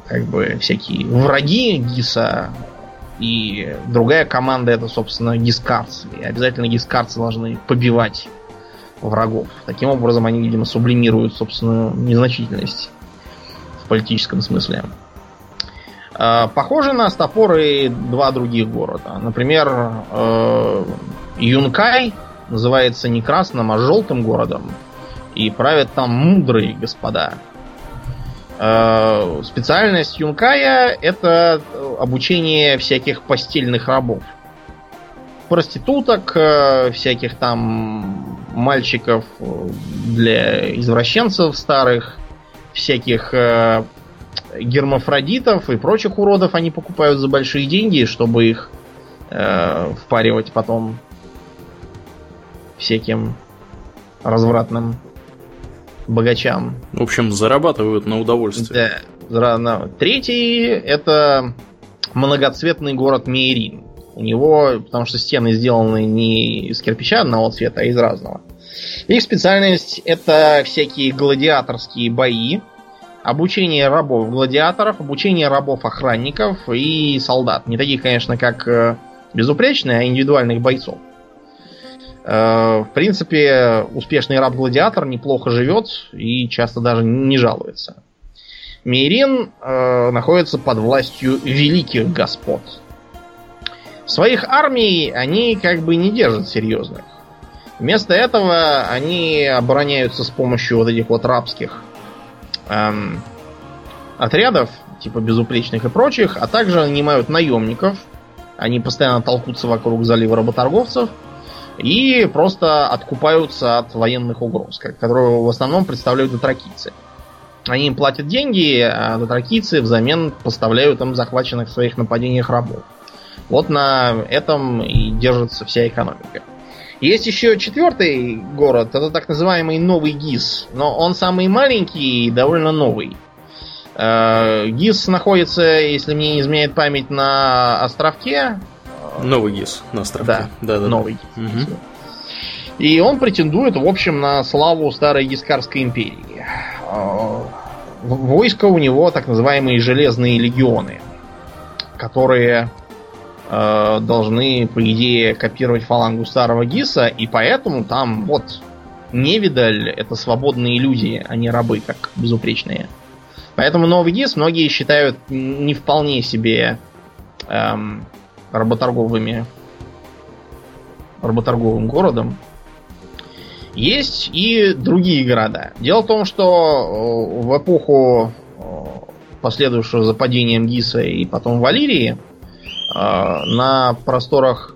как бы всякие враги Гиса и другая команда, это, собственно, гискарцы. И обязательно гискарцы должны побивать врагов. Таким образом, они, видимо, сублимируют собственную незначительность в политическом смысле. Похоже на Астапор и два других города. Например, Юнкай называется не красным, а желтым городом. И правят там мудрые господа. Специальность Юнкая — это обучение всяких постельных рабов. Проституток, всяких там мальчиков для извращенцев старых, всяких гермафродитов и прочих уродов они покупают за большие деньги, чтобы их впаривать потом всяким развратным богачам. В общем, зарабатывают на удовольствие. Да. Третий — это многоцветный город Мейрин. У него, потому что стены сделаны не из кирпича одного цвета, а из разного. Их специальность — это всякие гладиаторские бои, обучение рабов-гладиаторов, обучение рабов-охранников и солдат. Не таких, конечно, как безупречные, а индивидуальных бойцов. В принципе, успешный раб-гладиатор неплохо живет и часто даже не жалуется. Мейрин находится под властью великих господ. Своих армий они как бы не держат серьезных. Вместо этого они обороняются с помощью вот этих вот рабских отрядов, типа безупречных и прочих, а также нанимают наемников. Они постоянно толкутся вокруг залива работорговцев и просто откупаются от военных угроз, которые в основном представляют дотракийцы. Они им платят деньги, а дотракийцы взамен поставляют им захваченных в своих нападениях рабов. Вот на этом и держится вся экономика. Есть еще четвертый город, это так называемый Новый Гис, но он самый маленький и довольно новый. Гис находится, если мне не изменяет память, на островке. Новый Гис на островке. Да. Новый Гис. Угу. И он претендует, в общем, на славу Старой Гискарской империи. Войско у него так называемые Железные легионы, которые должны, по идее, копировать фалангу Старого Гиса, и поэтому там вот невидаль — это свободные люди, а не рабы, как безупречные. Поэтому Новый Гис многие считают не вполне себе работорговым городом. Есть и другие города. Дело в том, что в эпоху, последовавшую за падением Гиса и потом Валирии, на просторах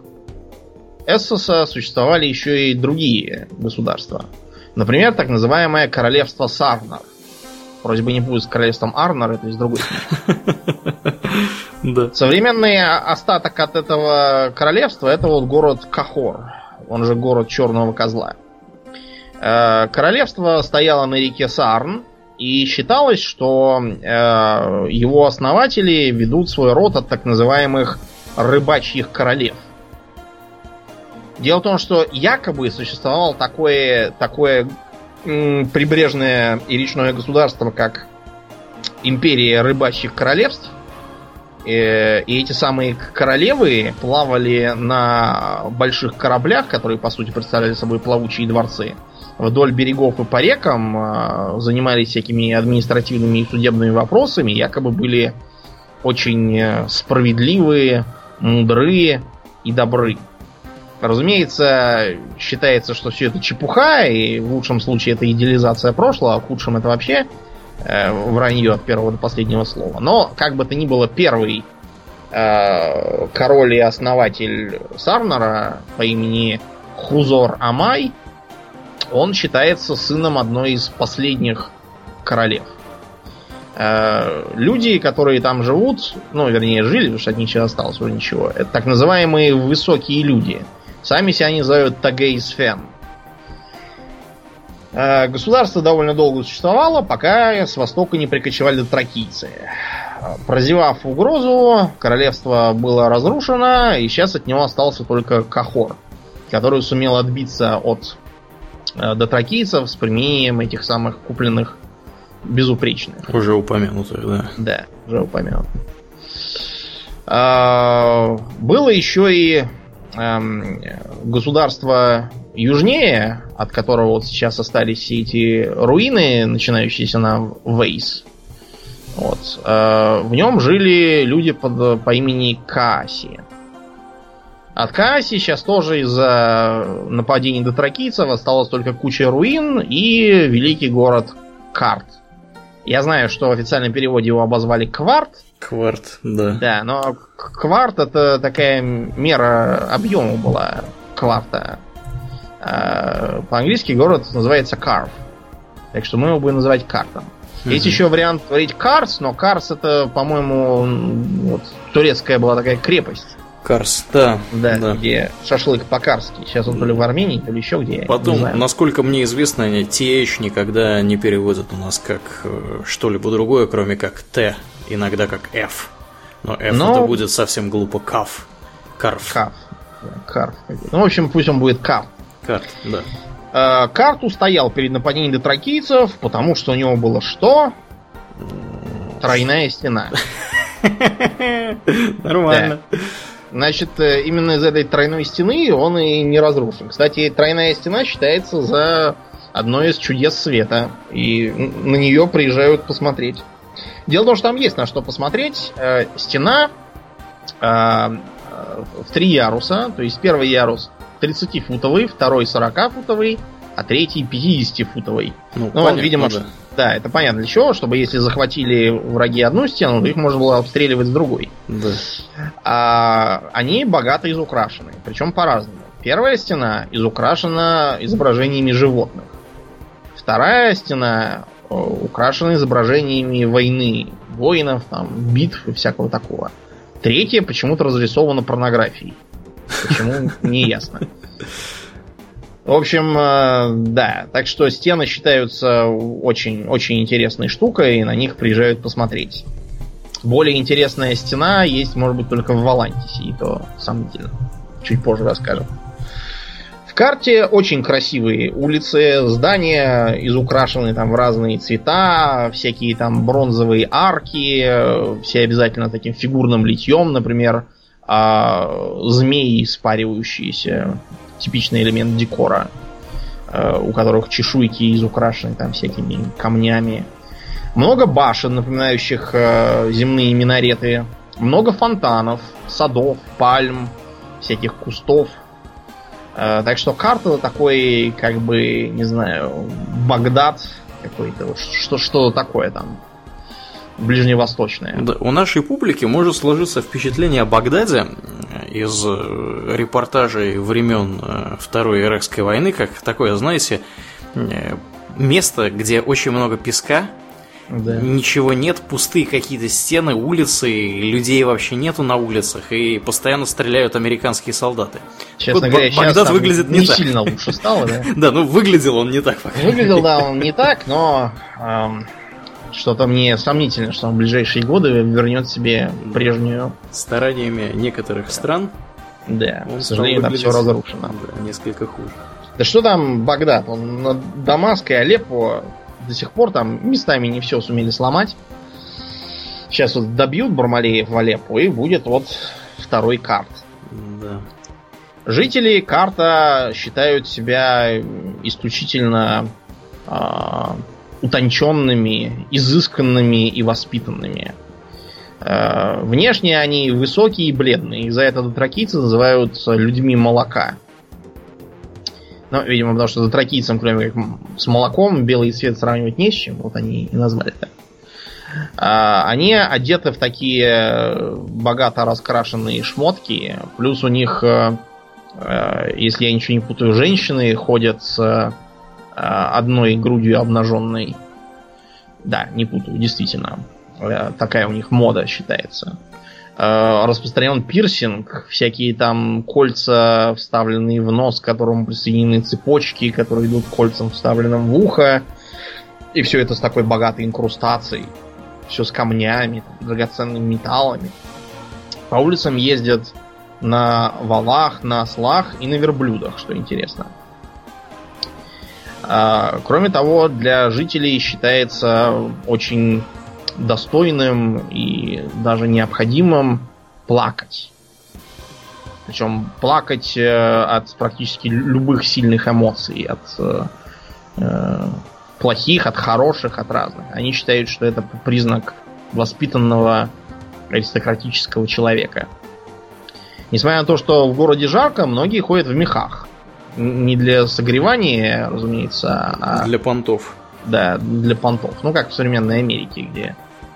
Эссоса существовали еще и другие государства. Например, так называемое королевство Сарнар. Вроде бы не будет с королевством Арнар, это из другой книги. Современный остаток от этого королевства — это вот город Кахор. Он же город Черного Козла. Королевство стояло на реке Сарн, и считалось, что его основатели ведут свой род от так называемых рыбачьих королев. Дело в том, что якобы существовало такое прибрежное и речное государство, как империя рыбачьих королевств. И эти самые королевы плавали на больших кораблях, которые, по сути, представляли собой плавучие дворцы, вдоль берегов и по рекам, занимались всякими административными и судебными вопросами, якобы были очень справедливые, мудрые и добры. Разумеется, считается, что все это чепуха, и в лучшем случае это идеализация прошлого, а в худшем это вообще вранье от первого до последнего слова. Но, как бы то ни было, первый король и основатель Сарнара по имени Хузор Амай, он считается сыном одной из последних королев. Люди, которые там живут, жили, потому что от них осталось уже ничего, это так называемые высокие люди. Сами себя они называют Тагейсфен. Государство довольно долго существовало, пока с востока не прикочевали тракийцы. Прозевав угрозу, королевство было разрушено, и сейчас от него остался только Кахор, который сумел отбиться от дотракийцев с применением этих самых купленных безупречных. Уже упомянутых, да. Да, уже упомянутых. Было еще и государство южнее, от которого вот сейчас остались все эти руины, начинающиеся на Вейс. Вот. В нем жили люди по имени Кааси. От Кааси сейчас тоже из-за нападений дотракийцев осталась только куча руин и великий город Карт. Я знаю, что в официальном переводе его обозвали Кварт. Кварт, да. Да, но Кварт — это такая мера объема была кварта. По-английски город называется Карв. Так что мы его будем называть Картом. Есть еще вариант говорить Карс, но Карс — это, по-моему, турецкая была такая крепость. Карс, да. Где шашлык по-карски. Сейчас он то ли в Армении, то ли еще где. Потом, насколько мне известно, TH никогда не переводят у нас как что-либо другое, кроме как Т, иногда как F. Но F это будет совсем глупо. Каф. Карф. Каф. Карф. В общем, пусть он будет Каф. Карт, да. Карт устоял перед нападением дотракийцев, потому что у него было что? Тройная стена. Нормально. Значит, именно из этой тройной стены он и не разрушен. Кстати, тройная стена считается за одно из чудес света. И на нее приезжают посмотреть. Дело в том, что там есть на что посмотреть. Стена в три яруса. То есть первый ярус 30-футовый, второй 40-футовый, а третий 50-футовый. Понятно, видимо, да. Да, это понятно для чего, чтобы если захватили враги одну стену, то их можно было обстреливать с другой. Да. Они богато изукрашены, причем по-разному. Первая стена изукрашена изображениями животных. Вторая стена украшена изображениями войны, воинов, битв и всякого такого. Третья почему-то разрисована порнографией. Почему, не ясно. В общем, да. Так что стены считаются очень-очень интересной штукой, и на них приезжают посмотреть. Более интересная стена есть, может быть, только в Валантисе, и то сомнительно. Чуть позже расскажем. В карте очень красивые улицы, здания изукрашены в разные цвета, всякие бронзовые арки, все обязательно таким фигурным литьем, например, змеи, спаривающиеся, типичный элемент декора, у которых чешуйки изукрашены всякими камнями. Много башен, напоминающих земные минареты. Много фонтанов, садов, пальм, всяких кустов. Так что карта такой, Багдад какой-то, что-то такое там. Ближневосточная. Да, у нашей публики может сложиться впечатление о Багдаде из репортажей времен Второй Иракской войны, как такое, место, где очень много песка Да. Ничего нет, пустые какие-то стены, улицы, людей вообще нету на улицах, и постоянно стреляют американские солдаты. Честно вот говоря, Багдад выглядит не так. Сильно лучше стало, да? Да, ну выглядел он не так. Выглядел, да, он не так, но что-то мне сомнительно, что он в ближайшие годы вернет себе прежнюю... Стараниями некоторых стран. Да, к сожалению, там все разрушено. Несколько хуже. Да что там Багдад? Он на Дамаск и Алеппо до сих пор там местами не все сумели сломать. Сейчас вот добьют Бармалеев в Алеппо, и будет вот второй карт. Да. Жители карта считают себя исключительно утонченными, изысканными и воспитанными. Внешне они высокие и бледные. И за это дотракийцы называются людьми молока. Ну, видимо, потому что дотракийцам, кроме как с молоком, белый цвет сравнивать не с чем. Вот они и назвали так. Они одеты в такие богато раскрашенные шмотки. Плюс у них, если я ничего не путаю, женщины ходят с одной грудью обнаженной. Да, не путаю, действительно. Такая у них мода считается. Распространен пирсинг, всякие там кольца, вставленные в нос, к которому присоединены цепочки, которые идут кольцам, вставленным в ухо. И все это с такой богатой инкрустацией. Все с камнями, драгоценными металлами. По улицам ездят на валах, на ослах и на верблюдах, что интересно. Кроме того, для жителей считается очень достойным и даже необходимым плакать. Причем плакать от практически любых сильных эмоций. От плохих, от хороших, от разных. Они считают, что это признак воспитанного аристократического человека. Несмотря на то, что в городе жарко, многие ходят в мехах. Не для согревания, разумеется, а... Для понтов. Да, для понтов. Ну, как в современной Америке, где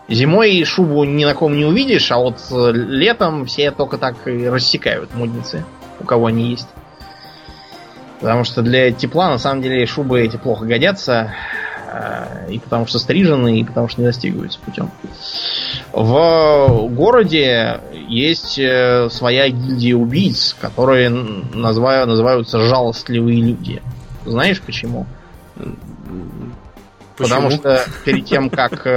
зимой шубу ни на ком не увидишь, а вот летом все только так и рассекают модницы, у кого они есть. Потому что для тепла, на самом деле, шубы эти плохо годятся. И потому что стрижены, и потому что не застегиваются путем. В городе есть своя гильдия убийц, которые называются жалостливые люди. Знаешь почему? Потому что перед тем, как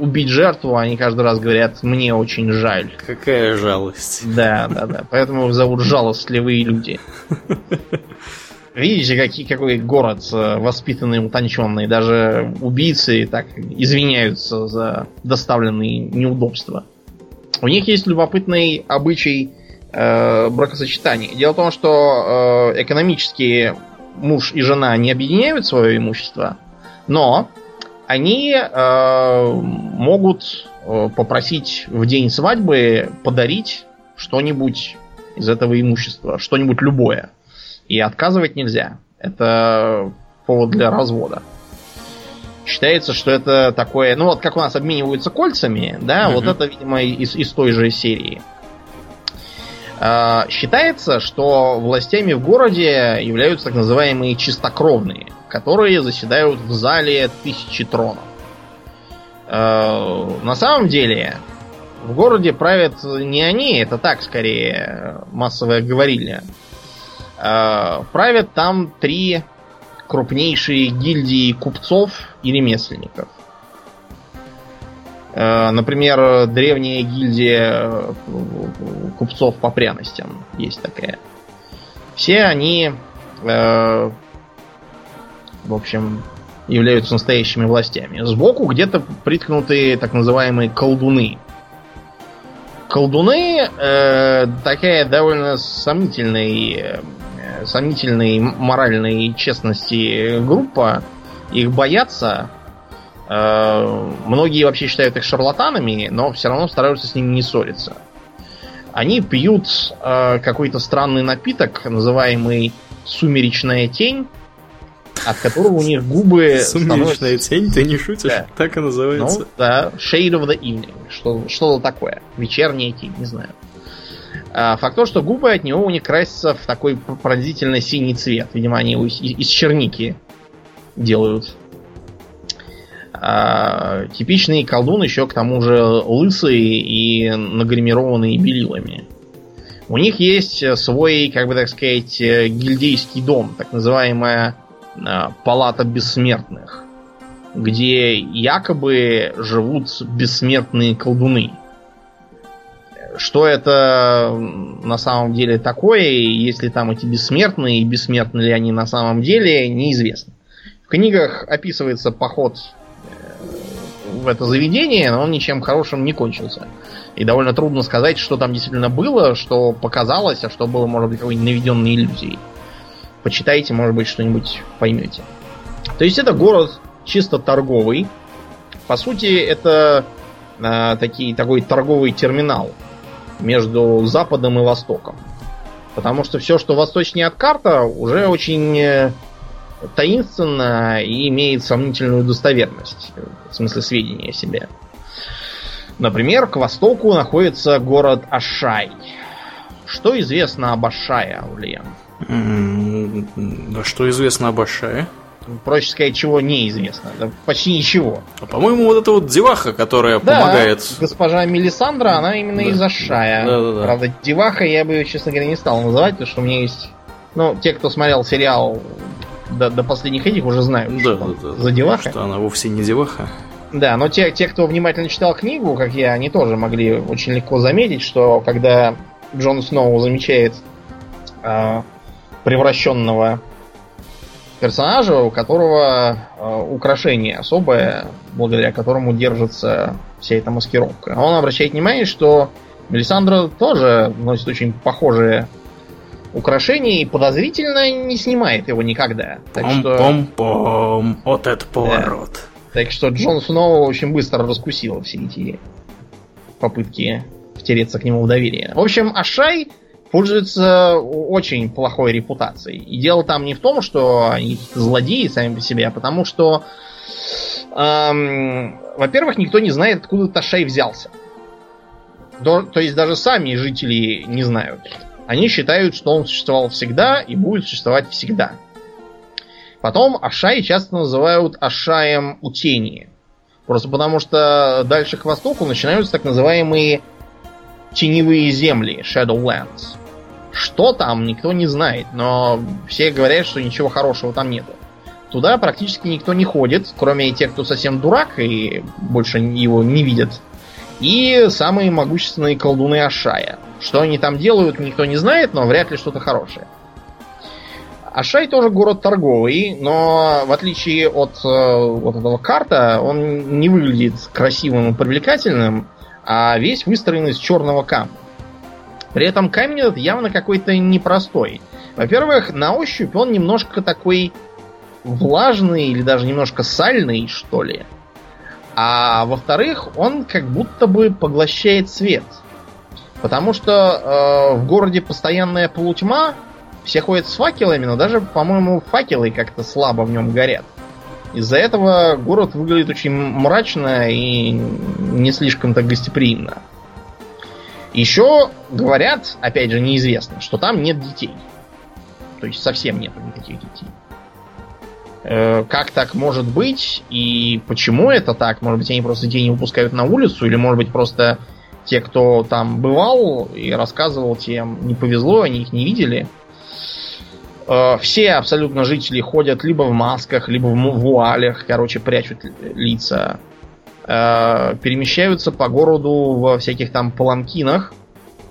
убить жертву, они каждый раз говорят: мне очень жаль. Какая жалость. Да. Поэтому их зовут жалостливые люди. Видите, какой город воспитанный, утонченный. Даже убийцы так извиняются за доставленные неудобства. У них есть любопытный обычай бракосочетания. Дело в том, что экономически муж и жена не объединяют свое имущество, но они могут попросить в день свадьбы подарить что-нибудь из этого имущества, что-нибудь любое. И отказывать нельзя. Это повод для развода. Считается, что это такое... Ну вот как у нас обмениваются кольцами, да, вот это, видимо, из той же серии. Считается, что властями в городе являются так называемые чистокровные, которые заседают в зале 1000 тронов. На самом деле в городе правят не они, это так скорее массовая говорильня. Правят там 3 крупнейшие гильдии купцов и ремесленников. Например, древняя гильдия купцов по пряностям. Есть такая. Все они, в общем, являются настоящими властями. Сбоку где-то приткнуты так называемые колдуны. Колдуны такая довольно сомнительной моральной честности группа. Их боятся. Многие вообще считают их шарлатанами, но все равно стараются с ними не ссориться. Они пьют какой-то странный напиток, называемый сумеречная тень, от которого у них губы... Сумеречная тень? Ты не шутишь? Да. Так и называется. Ну, да, Shade of the Evening. Что-то такое. Вечерняя тень, не знаю. Факт то, что губы от него у них красятся в такой пронзительно синий цвет. Видимо, они его из черники делают. А типичный колдун еще к тому же лысый и нагримированный белилами. У них есть свой, как бы так сказать, гильдейский дом, так называемая палата бессмертных, где якобы живут бессмертные колдуны. Что это на самом деле такое, если там эти бессмертные, и бессмертны ли они на самом деле, неизвестно. В книгах описывается поход в это заведение, но он ничем хорошим не кончился. И довольно трудно сказать, что там действительно было, что показалось, а что было, может быть, какой-нибудь наведенной иллюзией. Почитайте, может быть, что-нибудь поймете. То есть это город чисто торговый. По сути, это такой торговый терминал между Западом и Востоком. Потому что все, что восточнее от карта, уже очень таинственно и имеет сомнительную достоверность. В смысле, сведения о себе. Например, к востоку находится город Асшай. Что известно об Асшае, Аурлиен? Да что известно об Асшае? Проще сказать, чего неизвестно. Да почти ничего. А по-моему, вот эта вот деваха, которая помогает... госпожа Мелисандра, она именно из Асшая. Да. Правда, деваха я бы ее, честно говоря, не стал называть, потому что у меня есть... Ну, те, кто смотрел сериал до последних этих, уже знают, что за деваха. Что она вовсе не деваха. Да, но те, кто внимательно читал книгу, как я, они тоже могли очень легко заметить, что когда Джон Сноу замечает превращенного персонажа, у которого украшение особое, благодаря которому держится вся эта маскировка. Он обращает внимание, что Мелисандра тоже носит очень похожие украшения и подозрительно не снимает его никогда. Пом-пом-пом, вот это поворот. Да. Так что Джон Сноу очень быстро раскусил все эти попытки втереться к нему в доверие. В общем, Асшай пользуется очень плохой репутацией. И дело там не в том, что они злодеи сами по себе, а потому что, во-первых, никто не знает, откуда Асшай взялся. То есть даже сами жители не знают. Они считают, что он существовал всегда и будет существовать всегда. Потом Асшай часто называют Асшаем у тени. Просто потому что дальше к востоку начинаются так называемые теневые земли, Shadowlands. Что там, никто не знает, но все говорят, что ничего хорошего там нету. Туда практически никто не ходит, кроме тех, кто совсем дурак и больше его не видят. И самые могущественные колдуны Асшая. Что они там делают, никто не знает, но вряд ли что-то хорошее. Асшай тоже город торговый, но в отличие от вот этого карта, он не выглядит красивым и привлекательным, а весь выстроен из черного камня. При этом камень этот явно какой-то непростой. Во-первых, на ощупь он немножко такой влажный или даже немножко сальный, что ли. А во-вторых, он как будто бы поглощает свет. Потому что в городе постоянная полутьма, все ходят с факелами, но даже, по-моему, факелы как-то слабо в нем горят. Из-за этого город выглядит очень мрачно и не слишком-то гостеприимно. Еще говорят, опять же неизвестно, что там нет детей. То есть совсем нет никаких детей. Как так может быть и почему это так? Может быть, они просто детей не выпускают на улицу, или, может быть, просто те, кто там бывал и рассказывал, тем не повезло, они их не видели. Все абсолютно жители ходят либо в масках, либо в вуалях, короче, прячут лица. Перемещаются по городу во всяких там паланкинах,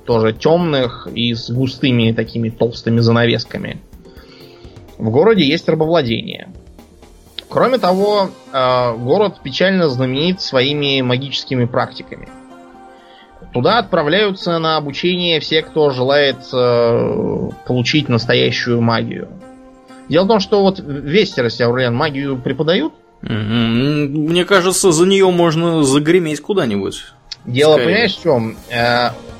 тоже темных и с густыми такими толстыми занавесками. В городе есть рабовладение. Кроме того, город печально знаменит своими магическими практиками. Туда отправляются на обучение все, кто желает получить настоящую магию. Дело в том, что вот в Вестеросе, Аурлиен, магию преподают. Мне кажется, за нее можно загреметь куда-нибудь. Дело, понимаешь, в чем?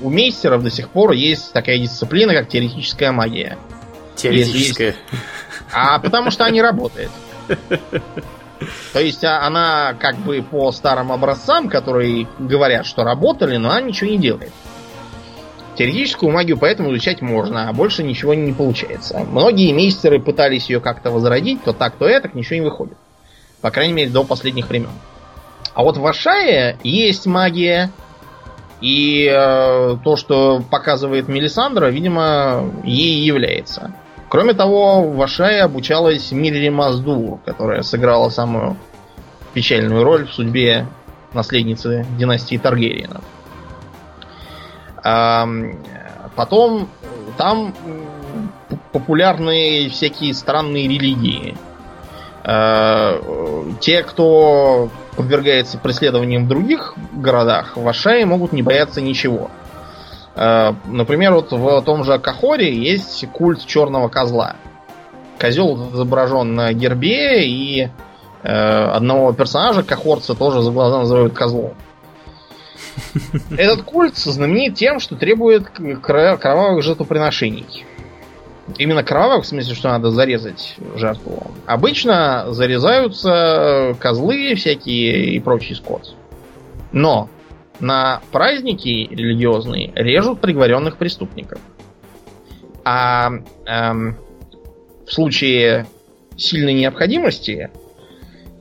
У мейстеров до сих пор есть такая дисциплина, как теоретическая магия. Теоретическая. А потому что она не работает. То есть она как бы по старым образцам, которые говорят, что работали, но она ничего не делает. Теоретическую магию поэтому изучать можно, а больше ничего не получается. Многие мейстеры пытались ее как-то возродить, то так, то этак, ничего не выходит. По крайней мере, до последних времен. А вот в Ашае есть магия. И то, что показывает Мелисандра, видимо, ей является. Кроме того, в Ашае обучалась Мирири Маздур, которая сыграла самую печальную роль в судьбе наследницы династии Таргериенов. Потом там популярны всякие странные религии. Те, кто подвергается преследованиям в других городах, в Ашае могут не бояться ничего. Например, вот в том же Кахоре есть культ черного козла. Козел изображен на гербе, и одного персонажа, кахорца, тоже за глаза называют козлом. Этот культ знаменит тем, что требует кровавых жертвоприношений. Именно кровавых, в смысле, что надо зарезать жертву. Обычно зарезаются козлы всякие и прочий скот. Но на праздники религиозные режут приговоренных преступников. А в случае сильной необходимости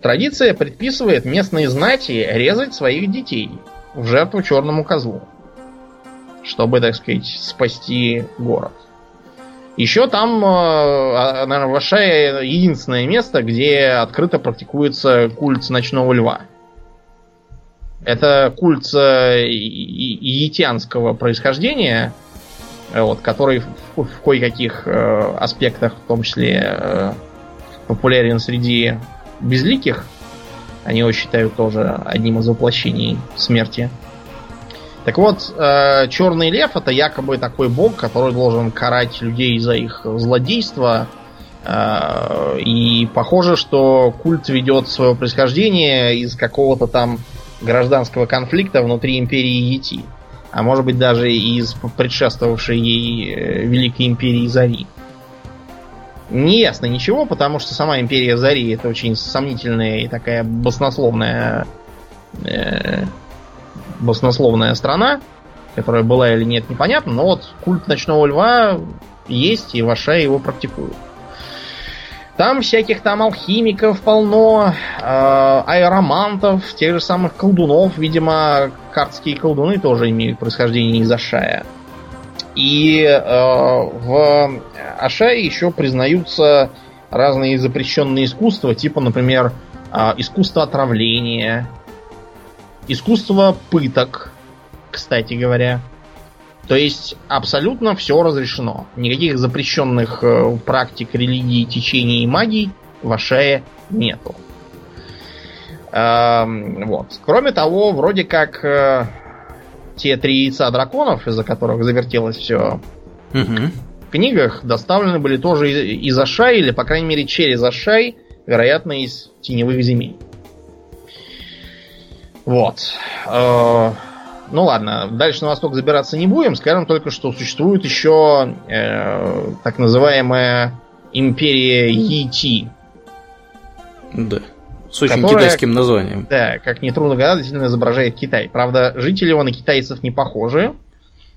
традиция предписывает местной знати резать своих детей в жертву черному козлу, чтобы, так сказать, спасти город. Еще там, наверное, в Ашае единственное место, где открыто практикуется культ ночного льва. Это культ иетянского происхождения, вот, который в кое-каких аспектах, в том числе, популярен среди безликих. Они его считают тоже одним из воплощений смерти. Так вот, черный лев — это якобы такой бог, который должен карать людей за их злодейство. И похоже, что культ ведет свое происхождение из какого-то там гражданского конфликта внутри империи Йети. А может быть, даже из предшествовавшей ей Великой империи Зари. Не ясно ничего, потому что сама империя Зари — это очень сомнительная и такая баснословная страна, которая была или нет, непонятно, но вот культ ночного льва есть, и в Ашае его практикуют. Там всяких там алхимиков полно, аэромантов, тех же самых колдунов. Видимо, картские колдуны тоже имеют происхождение из Ашая. И в Ашае еще признаются разные запрещенные искусства, типа, например, искусство отравления, искусство пыток, кстати говоря. То есть абсолютно все разрешено. Никаких запрещенных практик, религий, течений и магий в Ашае нету. Вот. Кроме того, вроде как те три яйца драконов, из-за которых завертелось все в книгах, доставлены были тоже из Ашая, или, по крайней мере, через Ашай, вероятно, из теневых земель. Вот. Ну ладно, дальше на восток забираться не будем. Скажем только, что существует еще так называемая империя Йети. Да. С очень китайским названием. Да, как нетрудно гадать, действительно изображает Китай. Правда, жители его на китайцев не похожи.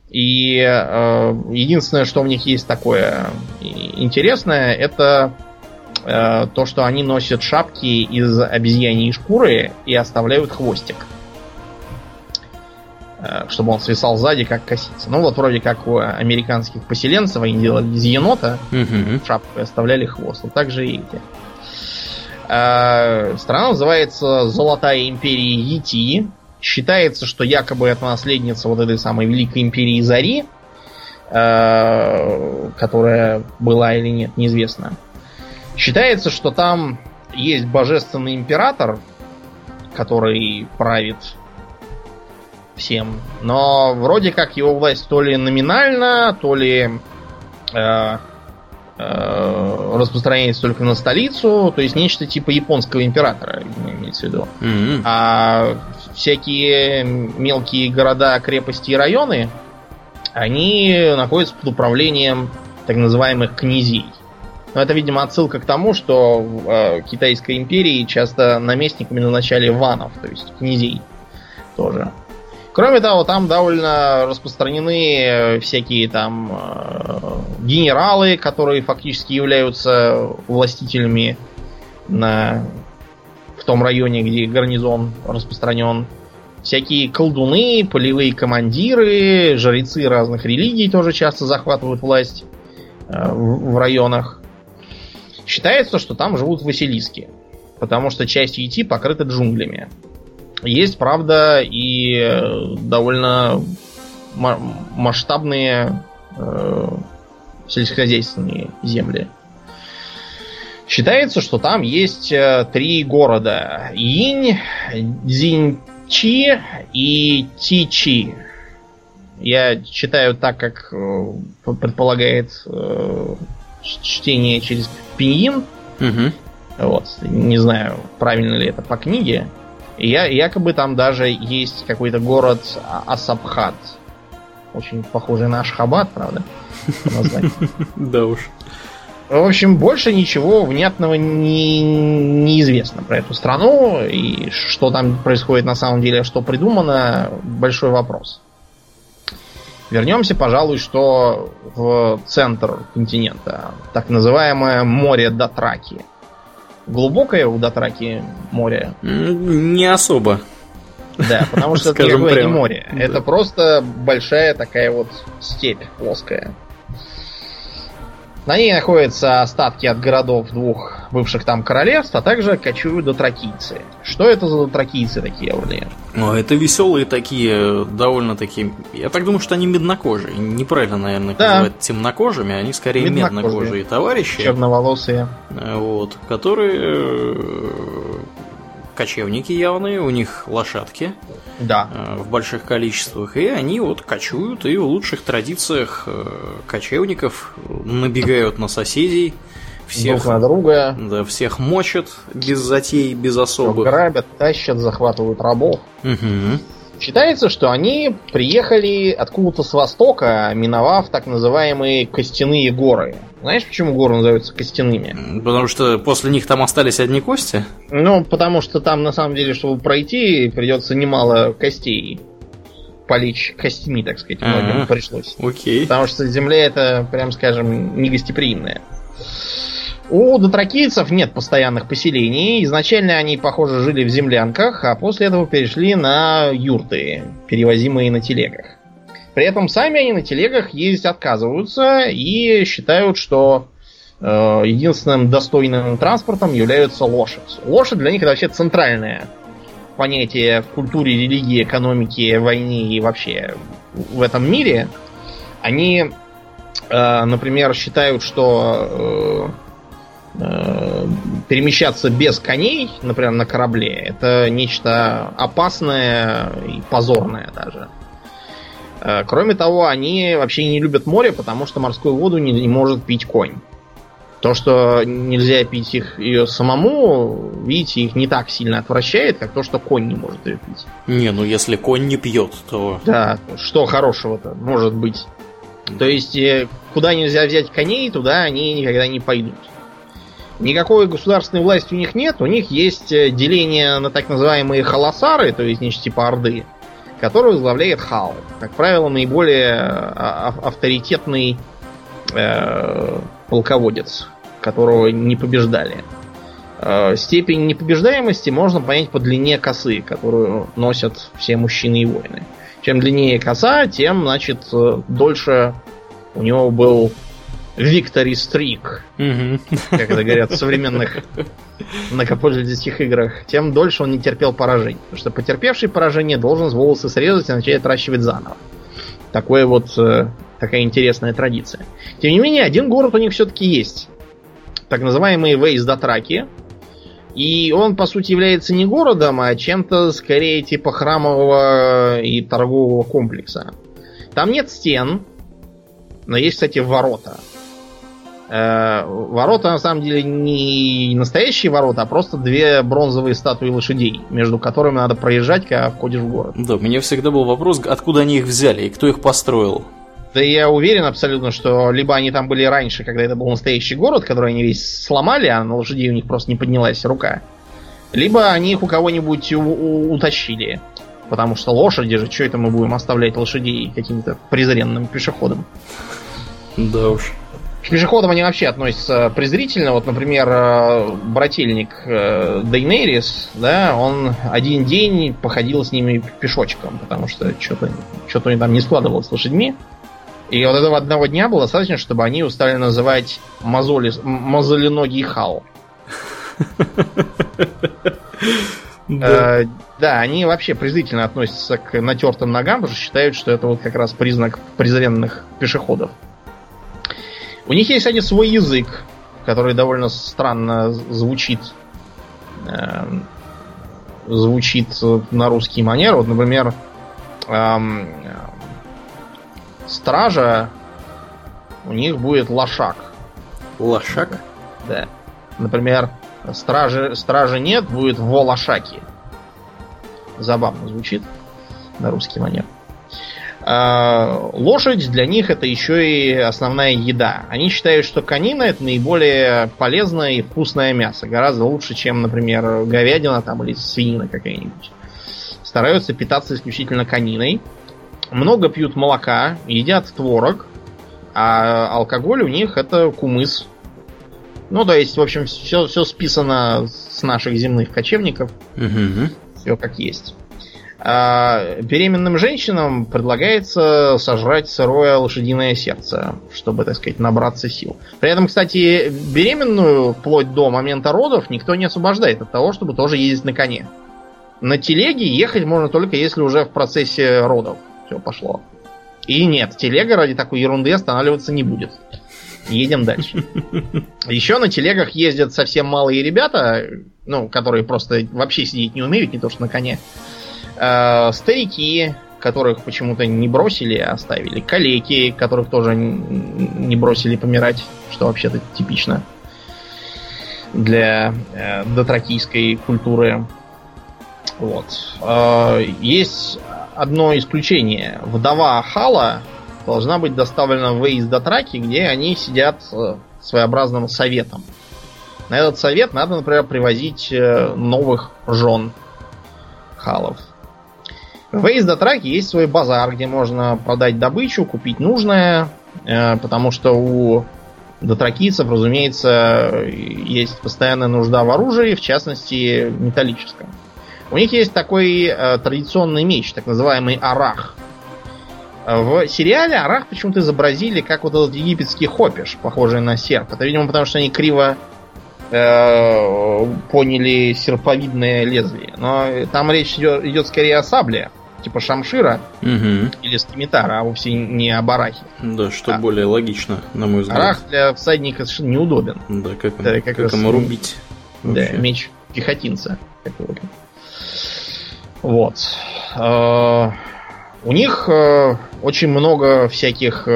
И единственное, что в них есть такое интересное, это то, что они носят шапки из обезьяньей шкуры и оставляют хвостик, чтобы он свисал сзади, как косица. Ну вот вроде как у американских поселенцев они делали из енота шапку и оставляли хвост. Вот так же и эти. Страна называется Золотая империя Йети. Считается, что якобы это наследница вот этой самой Великой империи Зари, которая была или нет, неизвестно. Считается, что там есть божественный император, который правит всем. Но вроде как его власть то ли номинальна, то ли распространяется только на столицу. То есть нечто типа японского императора, имеется в виду. А всякие мелкие города, крепости и районы, они находятся под управлением так называемых князей. Но это, видимо, отсылка к тому, что в Китайской империи часто наместниками назначали ванов, то есть князей тоже. Кроме того, там довольно распространены всякие там генералы, которые фактически являются властителями на том районе, где гарнизон распространен. Всякие колдуны, полевые командиры, жрецы разных религий тоже часто захватывают власть в районах. Считается, что там живут василиски, потому что часть Йети покрыта джунглями. Есть, правда, и довольно масштабные сельскохозяйственные земли. Считается, что там есть три города. Инь, Дзинчи и Тичи. Я читаю так, как предполагает чтение через пинyin. Угу. Вот. Не знаю, правильно ли это по книге. Якобы там даже есть какой-то город Асабхат. Очень похожий на Ашхабад, правда? Да уж. В общем, больше ничего внятного не известно про эту страну. И что там происходит на самом деле, что придумано, большой вопрос. Вернемся, пожалуй, что в центр континента. Так называемое море Дотраки. Глубокое у Дотраки море? Не особо. Да, потому что это никакое не море. Да. Это просто большая такая вот степь плоская. На ней находятся остатки от городов двух бывших там королевств, а также кочуют дотракийцы. Что это за дотракийцы такие, Аурлиен? Ну, это веселые такие, довольно такие... Я так думаю, что они меднокожие. Неправильно, наверное, называют темнокожими, они скорее меднокожие товарищи. Черноволосые. Вот, которые... Кочевники явные, у них лошадки в больших количествах, и они вот кочуют, и в лучших традициях кочевников набегают на соседей, всех друг на друга, всех мочат без затей, без особых. Грабят, тащат, захватывают рабов. Угу. Считается, что они приехали откуда-то с востока, миновав так называемые костяные горы. Знаешь, почему горы называются костяными? Потому что после них там остались одни кости? Ну, потому что там, на самом деле, чтобы пройти, придется немало костей полечь костями, так сказать, многим пришлось. Окей. Потому что земля эта, прям скажем, негостеприимная. У дотракийцев нет постоянных поселений. Изначально они, похоже, жили в землянках, а после этого перешли на юрты, перевозимые на телегах. При этом сами они на телегах ездить отказываются и считают, что единственным достойным транспортом является лошадь. Лошадь для них это вообще центральное понятие в культуре, религии, экономике, войне и вообще в этом мире. Они, например, считают, что... перемещаться без коней, например, на корабле, это нечто опасное и позорное даже. Кроме того, они вообще не любят море, потому что морскую воду не может пить конь. То, что нельзя пить ее самому, видите, их не так сильно отвращает, как то, что конь не может ее пить. Не, ну если конь не пьет, то... Да, что хорошего-то может быть. То есть, куда нельзя взять коней, туда они никогда не пойдут. Никакой государственной власти у них нет, у них есть деление на так называемые халасары, то есть нечто типа орды, которую возглавляет хал. Как правило, наиболее авторитетный полководец, которого не побеждали. Степень непобеждаемости можно понять по длине косы, которую носят все мужчины и воины. Чем длиннее коса, тем, значит, дольше у него был... Victory streak, как это говорят в современных многопользовательских играх, тем дольше он не терпел поражений. Потому что потерпевший поражение должен волосы срезать и начать отращивать заново. Такое вот, такая интересная традиция. Тем не менее, один город у них все-таки есть. Так называемый Вейс Дотраки. И он, по сути, является не городом, а чем-то скорее типа храмового и торгового комплекса. Там нет стен, но есть, кстати, ворота. Ворота, на самом деле, не настоящие ворота, а просто две бронзовые статуи лошадей, между которыми надо проезжать, когда входишь в город. Да, у меня всегда был вопрос, откуда они их взяли и кто их построил. Да я уверен абсолютно, что либо они там были раньше, когда это был настоящий город, который они весь сломали, а на лошадей у них просто не поднялась рука, либо они их у кого-нибудь утащили. Потому что лошади же, что это мы будем оставлять лошадей каким-то презренным пешеходам? Да уж. К пешеходам они вообще относятся презрительно. Вот, например, брательник Дейнерис, да, он один день походил с ними пешочком, потому что что-то у них там не складывалось с лошадьми. И вот этого одного дня было достаточно, чтобы они устали называть мозоленогий хал. Да, они вообще презрительно относятся к натертым ногам, потому что считают, что это вот как раз признак презренных пешеходов. У них есть, кстати, свой язык, который довольно странно звучит. Звучит на русский манер. Вот, например, стража у них будет лошак. Лошак? Да. Например, стражи нет, будет волошаки. Забавно звучит на русский манер. Лошадь для них это еще и основная еда. Они считают, что конина это наиболее полезное и вкусное мясо. Гораздо лучше, чем, например, говядина там, или свинина какая-нибудь. Стараются питаться исключительно кониной. Много пьют молока, едят творог. А алкоголь у них это кумыс. Ну, то есть, в общем, все списано с наших земных кочевников. Угу. Все как есть. Беременным женщинам предлагается сожрать сырое лошадиное сердце, чтобы, так сказать, набраться сил. При этом, кстати, беременную вплоть до момента родов никто не освобождает от того, чтобы тоже ездить на коне. На телеге ехать можно только если уже в процессе родов все пошло. И нет, телега ради такой ерунды останавливаться не будет. Едем дальше. Еще на телегах ездят совсем малые ребята, ну, которые просто вообще сидеть не умеют, не то что на коне. Старики, которых почему-то не бросили, а оставили. Калеки, которых тоже не бросили помирать, что вообще-то типично для дотракийской культуры. Вот. Есть одно исключение. Вдова хала должна быть доставлена в Эйс Дотраки, где они сидят своеобразным советом. На этот совет надо, например, привозить новых жен халов. В Эйс Дотраке есть свой базар, где можно продать добычу, купить нужное, потому что у дотракийцев, разумеется, есть постоянная нужда в оружии, в частности, металлическом. У них есть такой традиционный меч, так называемый арах. В сериале арах почему-то изобразили как вот этот египетский хопиш, похожий на серп. Это, видимо, потому что они криво поняли серповидное лезвие. Но там речь идет скорее о сабле, типа шамшира, угу, или скимитара, а вовсе не об арахе. Да, что более логично, на мой взгляд. Арах для всадника совершенно неудобен. Да, как он, да, как ему рубить? Да, меч пехотинца. Вот. У них очень много всяких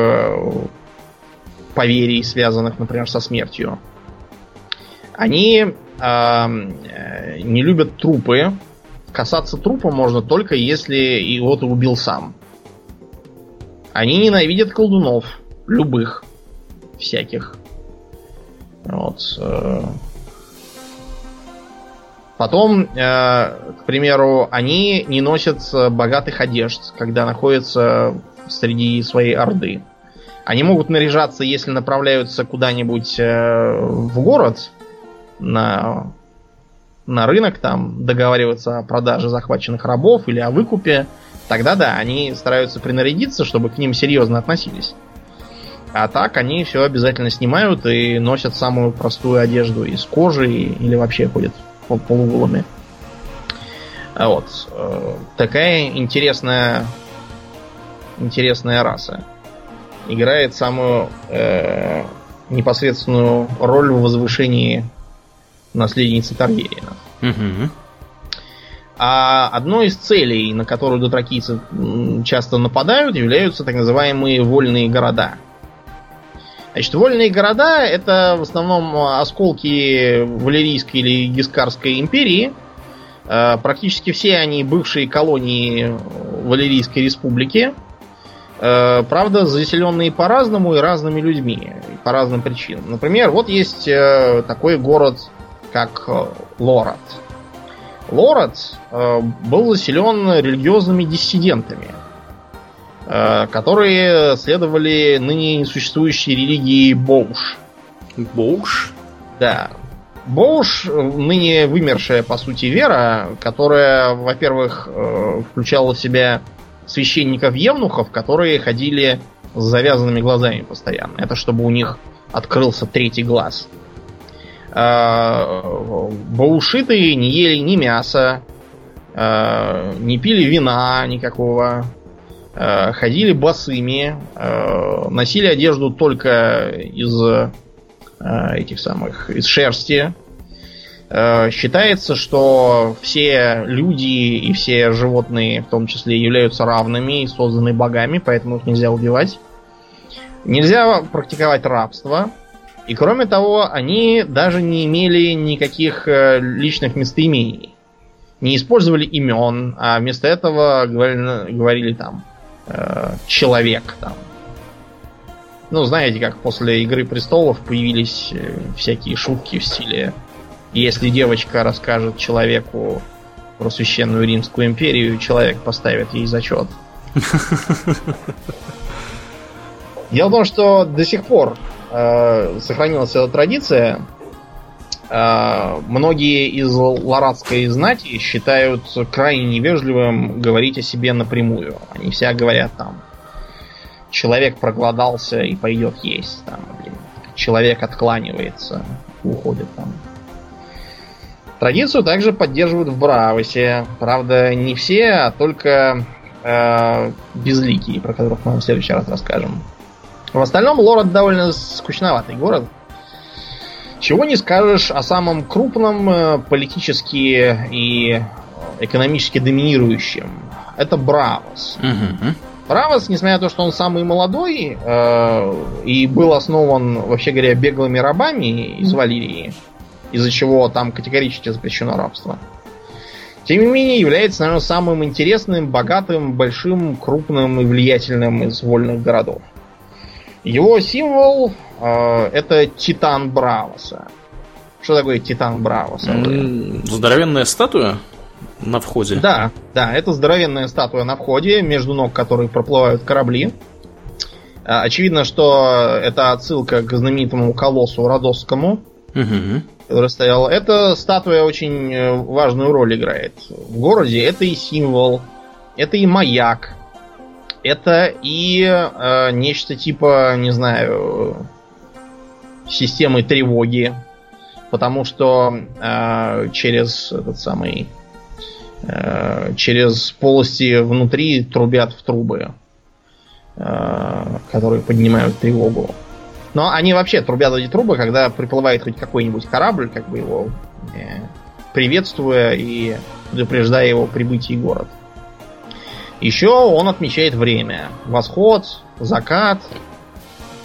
поверий, связанных, например, со смертью. Они не любят трупы. Касаться трупа можно только если его ты убил сам. Они ненавидят колдунов. Любых. Всяких. Вот. Потом, к примеру, они не носят богатых одежд, когда находятся среди своей орды. Они могут наряжаться, если направляются куда-нибудь в город, на рынок, там договариваться о продаже захваченных рабов или о выкупе. Тогда да, они стараются принарядиться, чтобы к ним серьезно относились. А так они все обязательно снимают и носят самую простую одежду из кожи или вообще ходят полуголыми. Вот. Такая интересная раса. Играет самую непосредственную роль в возвышении наследницы Таргериена. Угу. А одной из целей, на которую дотракийцы часто нападают, являются так называемые вольные города. Значит, вольные города — это в основном осколки Валирийской или Гискарской империи. Практически все они бывшие колонии Валирийской республики. Правда, заселенные по-разному и разными людьми, и по разным причинам. Например, вот есть такой город, как Лорат. Лорат был заселен религиозными диссидентами. которые следовали ныне несуществующей религии Боуш. Боуш? Да. Боуш — ныне вымершая, по сути, вера, которая, во-первых, включала в себя священников-евнухов, которые ходили с завязанными глазами постоянно. Это чтобы у них открылся третий глаз. Боушиты не ели ни мяса, не пили вина никакого, ходили босыми, носили одежду только из этих самых, из шерсти. Считается, что все люди и все животные, в том числе, являются равными и созданы богами, поэтому их нельзя убивать. Нельзя практиковать рабство. И кроме того, они даже не имели никаких личных местоимений. Не использовали имен, а вместо этого говорили там «человек». Там. Ну, знаете, как после «Игры престолов» появились всякие шутки в стиле «Если девочка расскажет человеку про Священную Римскую империю, человек поставит ей зачет». Дело в том, что до сих пор сохранилась эта традиция. Многие из лоратской знати считают крайне невежливым говорить о себе напрямую. Они все говорят там: человек проголодался и пойдет есть, там, блин, человек откланивается и уходит там. Традицию также поддерживают в Бравосе. Правда, не все, а только безликие, про которых мы в следующий раз расскажем. В остальном, Лорат довольно скучноватый город. Чего не скажешь о самом крупном, политически и экономически доминирующем. Это Бравос. Угу. Бравос, несмотря на то, что он самый молодой и был основан, вообще говоря, беглыми рабами из Валирии, из-за чего там категорически запрещено рабство, тем не менее является, наверное, самым интересным, богатым, большим, крупным и влиятельным из вольных городов. Его символ это Титан Бравоса. Что такое Титан Бравоса? Здоровенная статуя на входе? Да, да, это здоровенная статуя на входе, между ног которой проплывают корабли. Очевидно, что это отсылка к знаменитому колоссу Родосскому. Угу. Стоял. Эта статуя очень важную роль играет в городе. Это и символ, это и маяк. Это и нечто типа, не знаю, системы тревоги. Потому что через этот самый. Через полости внутри трубят в трубы, которые поднимают тревогу. Но они вообще трубят эти трубы, когда приплывает хоть какой-нибудь корабль, как бы его приветствуя и предупреждая его прибытие в город. Еще он отмечает время. Восход, закат,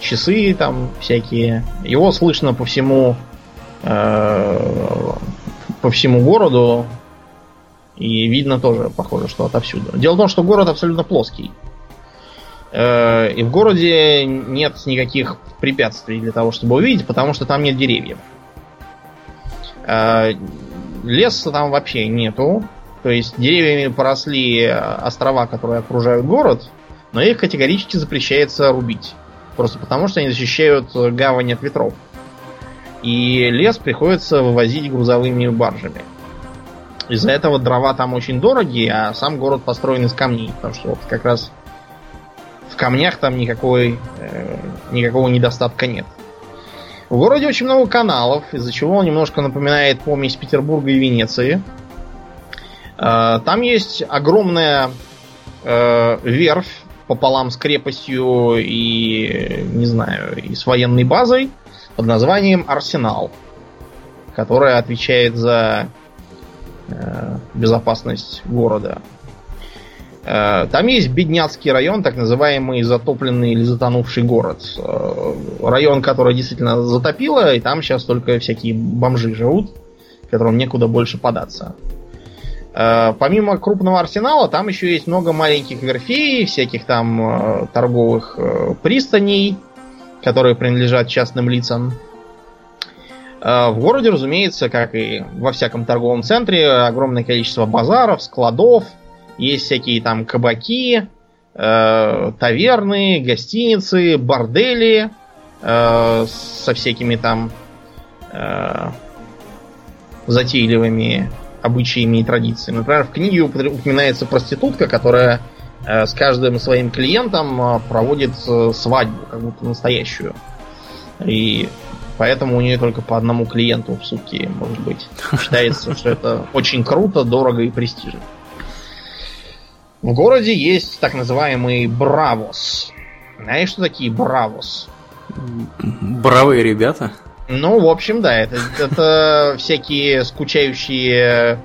часы там всякие. Его слышно по всему городу. И видно тоже, похоже, что отовсюду. Дело в том, что город абсолютно плоский. И в городе нет никаких препятствий для того, чтобы увидеть, потому что там нет деревьев. Леса там вообще нету. То есть деревьями поросли острова, которые окружают город, но их категорически запрещается рубить. Просто потому, что они защищают гавань от ветров. И лес приходится вывозить грузовыми баржами. Из-за этого дрова там очень дорогие, а сам город построен из камней. Потому что вот как раз в камнях там никакого недостатка нет. В городе очень много каналов, из-за чего он немножко напоминает помесь Петербурга и Венеции. Там есть огромная верфь пополам с крепостью и, не знаю, и с военной базой под названием Арсенал, которая отвечает за безопасность города. Там есть бедняцкий район, так называемый затопленный или затонувший город. Район, который действительно затопило, и там сейчас только всякие бомжи живут, которым некуда больше податься. Помимо крупного арсенала, там еще есть много маленьких верфей, всяких там торговых пристаней, которые принадлежат частным лицам. В городе, разумеется, как и во всяком торговом центре, огромное количество базаров, складов, есть всякие там кабаки, таверны, гостиницы, бордели со всякими там затейливыми обычаями и традициями. Например, в книге упоминается проститутка, которая с каждым своим клиентом проводит свадьбу, как будто настоящую. И поэтому у нее только по одному клиенту в сутки, может быть. Считается, что это очень круто, дорого и престижно. В городе есть так называемый Бравос. Знаешь, что такие Бравос? Бравые ребята? Ну, в общем, да. Это всякие скучающие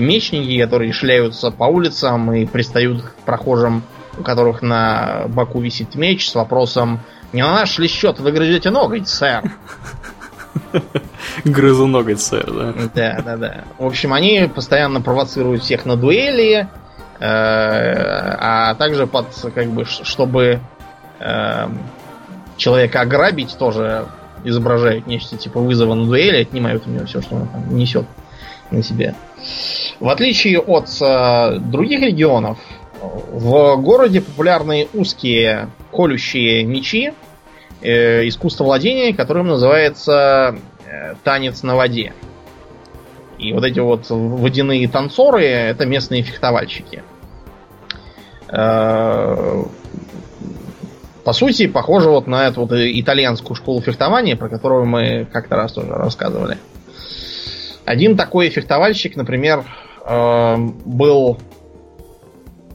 мечники, которые шляются по улицам и пристают к прохожим, у которых на боку висит меч, с вопросом: «Не на наш ли счет вы грызете ноготь, сэр?» Грызу ноготь, сэр, да? Да. В общем, они постоянно провоцируют всех на дуэли, а также чтобы человека ограбить, тоже изображают нечто типа вызова на дуэли, отнимают у него все, что он там несет на себе. В отличие от других регионов, в городе популярны узкие колющие мечи, искусство владения, которым называется танец на воде. И вот эти вот водяные танцоры — это местные фехтовальщики. По сути, похоже вот на эту вот итальянскую школу фехтования, про которую мы как-то раз тоже рассказывали. Один такой фехтовальщик, например, был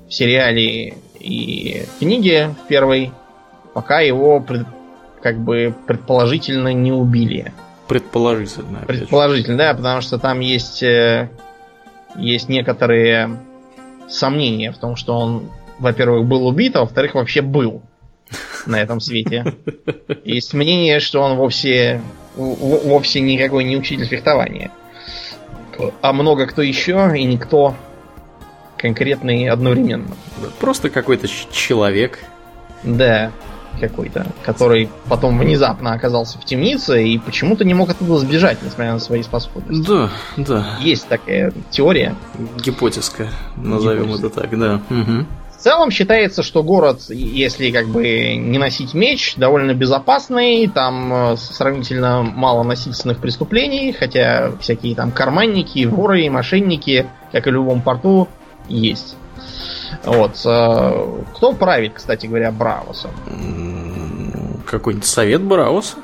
в сериале и книге в первой, пока его предположительно не убили. Предположительно, да, потому что там есть некоторые сомнения в том, что он, во-первых, был убит, а во-вторых, вообще был на этом свете. Есть мнение, что он вовсе никакой не учитель фехтования, а много кто еще и никто конкретный одновременно. Просто какой-то человек. Да, какой-то, который потом внезапно оказался в темнице и почему-то не мог оттуда сбежать, несмотря на свои способности. Да. Есть такая теория. Гипотезка, назовем это так, да. Угу. В целом считается, что город, если не носить меч, довольно безопасный, там сравнительно мало насильственных преступлений, хотя всякие там карманники, воры и мошенники, как и в любом порту, есть. Вот. Кто правит, кстати говоря, Бравосом? Какой-нибудь совет Бравоса?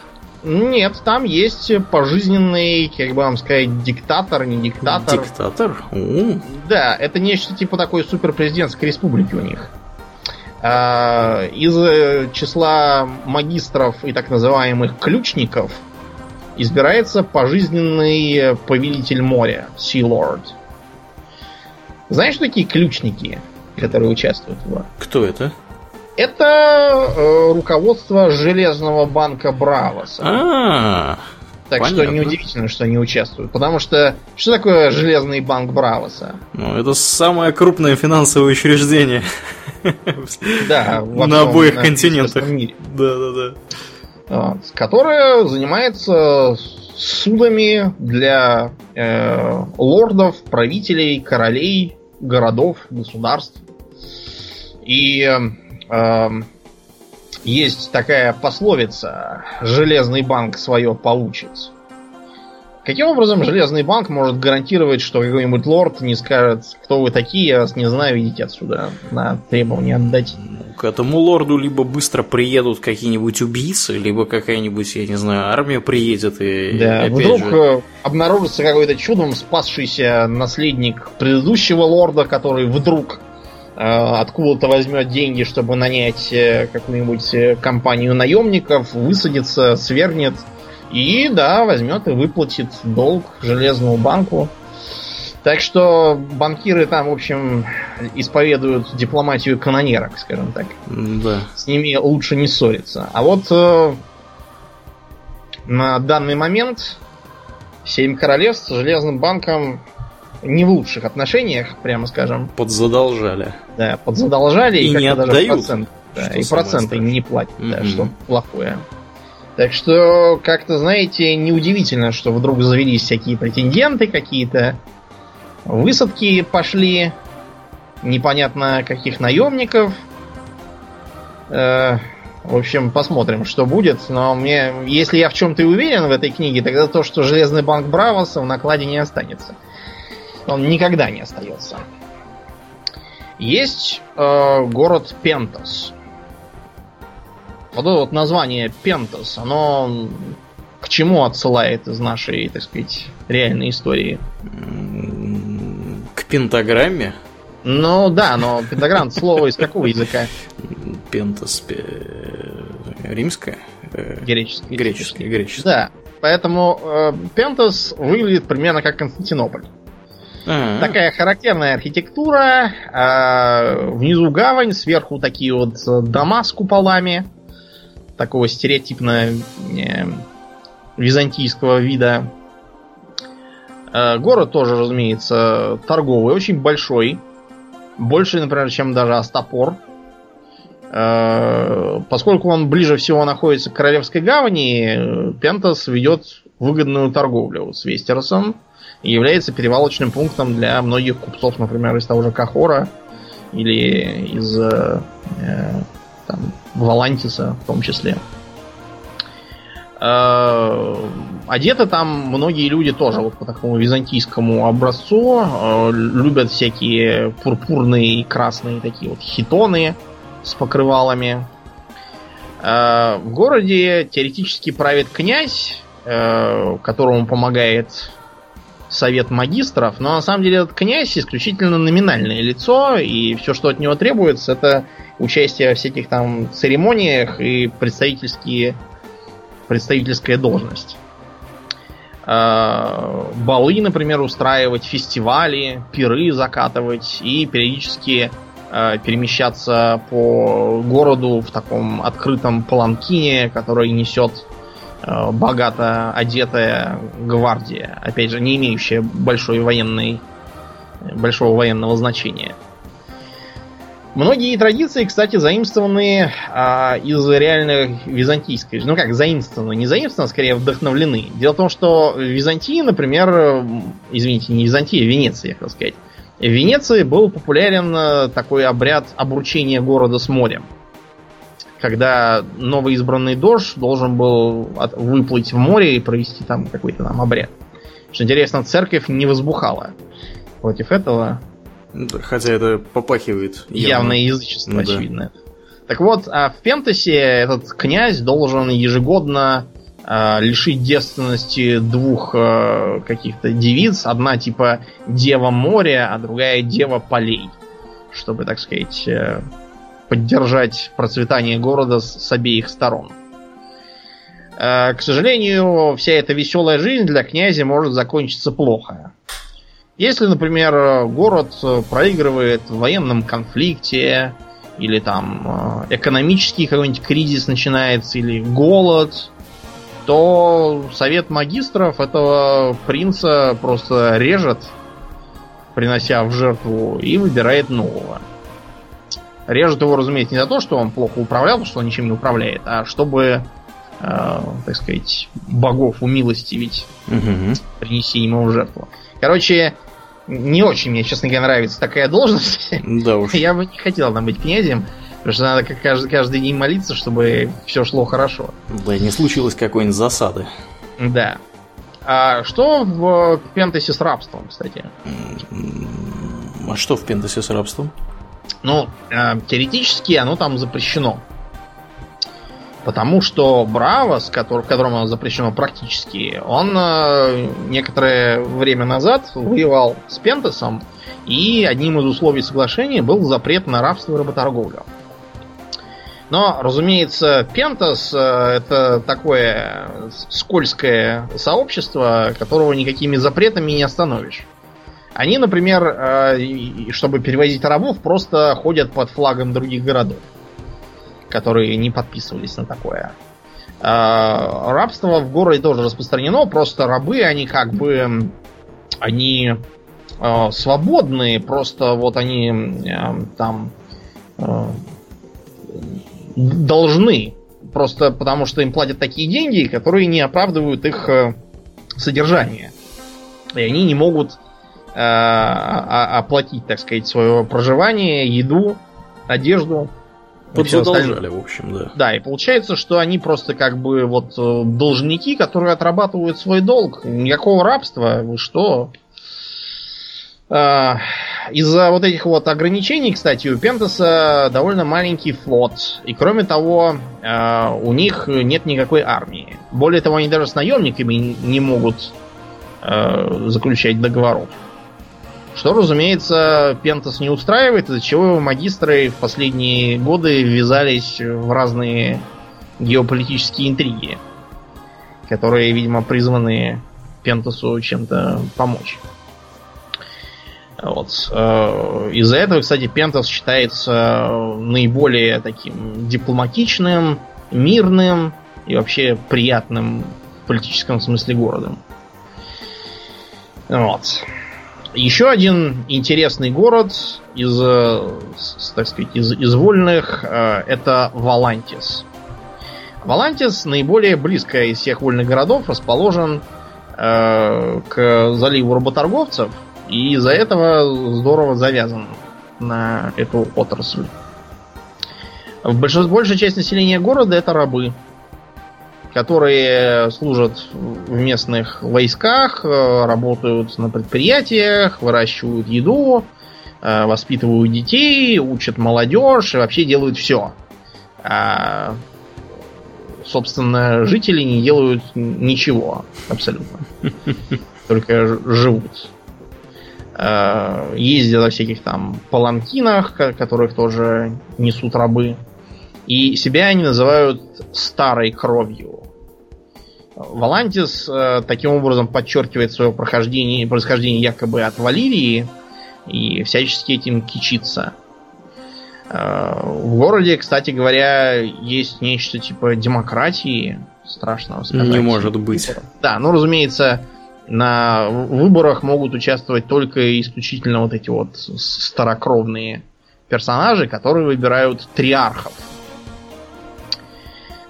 Нет, там есть пожизненный, диктатор, не диктатор. Диктатор? Да, это нечто типа такой суперпрезидентской республики у них. Из числа магистров и так называемых ключников избирается пожизненный повелитель моря, Sea-Lord. Знаешь, что такие ключники, которые участвуют в... Кто это? Это руководство Железного банка Бравоса. Так понятно. Что неудивительно, что они участвуют. Потому что что такое Железный банк Бравоса? Ну, это самое крупное финансовое учреждение на обоих континентах. Да. Которое занимается судами для лордов, правителей, королей, городов, государств. И есть такая пословица: «Железный банк свое получит». Каким образом Железный банк может гарантировать, что какой-нибудь лорд не скажет: «Кто вы такие, я вас не знаю, идите отсюда», на требование отдать? К этому лорду либо быстро приедут какие-нибудь убийцы, либо какая-нибудь, я не знаю, армия приедет и... Да, вдруг обнаружится какой-то чудом спасшийся наследник предыдущего лорда, который вдруг откуда-то возьмет деньги, чтобы нанять какую-нибудь компанию наемников, высадится, свергнет. И, да, возьмет и выплатит долг Железному банку. Так что банкиры там, в общем, исповедуют дипломатию канонерок, скажем так. Да. С ними лучше не ссориться. А вот на данный момент 7 королевств с Железным банком не в лучших отношениях, прямо скажем. Подзадолжали. Да, подзадолжали. И не отдают. И проценты не платят, да, что плохое. Так что, как-то, знаете, неудивительно, что вдруг завелись всякие претенденты какие-то, высадки пошли, непонятно каких наемников. В общем, посмотрим, что будет. Но мне, если я в чем-то и уверен в этой книге, тогда то, что Железный банк Бравоса в накладе не останется. Он никогда не остается. Есть город Пентос. Вот это вот название Пентос, оно к чему отсылает из нашей, так сказать, реальной истории? К пентаграмме? Ну да, но пентаграмм слово из какого языка? Пентос римское? Греческое. Греческое. Да, поэтому Пентос выглядит примерно как Константинополь. А-а-а. Такая характерная архитектура. Внизу гавань, сверху такие вот дома с куполами. Такого стереотипно византийского вида. Город тоже, разумеется, торговый. Очень большой. Больше, например, чем даже Астапор. Поскольку он ближе всего находится к Королевской гавани, Пентос ведет выгодную торговлю с Вестеросом. И является перевалочным пунктом для многих купцов, например, из того же Кахора или из Валантиса в том числе. Одеты там многие люди тоже вот по такому византийскому образцу. Любят всякие пурпурные и красные такие вот хитоны с покрывалами. В городе теоретически правит князь, которому помогает совет магистров, но на самом деле этот князь исключительно номинальное лицо, и все, что от него требуется, это участие во всяких там церемониях и представительская должность. Балы, например, устраивать, фестивали, пиры закатывать и периодически перемещаться по городу в таком открытом паланкине, который несет богато одетая гвардия, опять же, не имеющая большого военного значения. Многие традиции, кстати, заимствованы из реально византийской. Ну как, заимствованы? Не заимствованы, скорее вдохновлены. Дело в том, что в Византии, например, извините, не Византия, Венеция, я хотел сказать. В Венеции был популярен такой обряд обручения города с морем. Когда новый избранный дож должен был выплыть в море и провести там какой-то там обряд. Что интересно, церковь не возбухала против этого. Хотя это попахивает. Явное язычество, ну, очевидно. Да. Так вот, а в Пентосе этот князь должен ежегодно лишить девственности двух каких-то девиц. Одна типа дева моря, а другая дева полей. Чтобы, так сказать, поддержать процветание города с обеих сторон. К сожалению, вся эта веселая жизнь для князя может закончиться плохо. Если, например, город проигрывает в военном конфликте, или там экономический какой-нибудь кризис начинается, или голод, то совет магистров этого принца просто режет, принося в жертву, и выбирает нового. Режут его, разумеется, не за то, что он плохо управлял, потому что он ничем не управляет, а чтобы, так сказать, богов умилостивить, принести ему в жертву. Короче, не очень мне, честно говоря, нравится такая должность. Да уж. Я бы не хотел там быть князем, потому что надо каждый день молиться, чтобы все шло хорошо. Да и не случилось какой-нибудь засады. Да. А что в Пентосе с рабством, кстати? А что в Пентосе с рабством? Ну, теоретически оно там запрещено. Потому что Бравос, которому оно запрещено практически, он некоторое время назад воевал с Пентосом, и одним из условий соглашения был запрет на рабство и работорговлю. Но, разумеется, Пентос — это такое скользкое сообщество, которого никакими запретами не остановишь. Они, например, чтобы перевозить рабов, просто ходят под флагом других городов, которые не подписывались на такое. Рабство в городе тоже распространено, просто рабы, они как бы... Они свободные, просто вот они там должны. Просто потому, что им платят такие деньги, которые не оправдывают их содержание. И они не могут оплатить, так сказать, свое проживание, еду, одежду. Подзадолжали, в общем, да. Да, и получается, что они просто как бы вот должники, которые отрабатывают свой долг. Никакого рабства, вы что? Из-за вот этих вот ограничений, кстати, у Пентаса довольно маленький флот. И кроме того, у них нет никакой армии. Более того, они даже с наемниками не могут заключать договоров. Что, разумеется, Пентас не устраивает, из-за чего магистры в последние годы ввязались в разные геополитические интриги, которые, видимо, призваны Пентасу чем-то помочь. Вот. Из-за этого, кстати, Пентас считается наиболее таким дипломатичным, мирным и вообще приятным в политическом смысле городом. Вот. Еще один интересный город из, так сказать, из вольных — это Валантис. Валантис, наиболее близко из всех вольных городов, расположен к заливу работорговцев, и из-за этого здорово завязан на эту отрасль. Большая часть населения города — это рабы, которые служат в местных войсках, работают на предприятиях, выращивают еду, воспитывают детей, учат молодежь и вообще делают все. А, собственно, жители не делают ничего абсолютно. Только живут. Ездят во всяких там паланкинах, которых тоже несут рабы. И себя они называют старой кровью. Валантис таким образом подчеркивает свое происхождение якобы от Валирии и всячески этим кичится. В городе, кстати говоря, есть нечто типа демократии, страшного сказать. Не может быть. Да, ну, разумеется, на выборах могут участвовать только исключительно вот эти вот старокровные персонажи, которые выбирают триархов.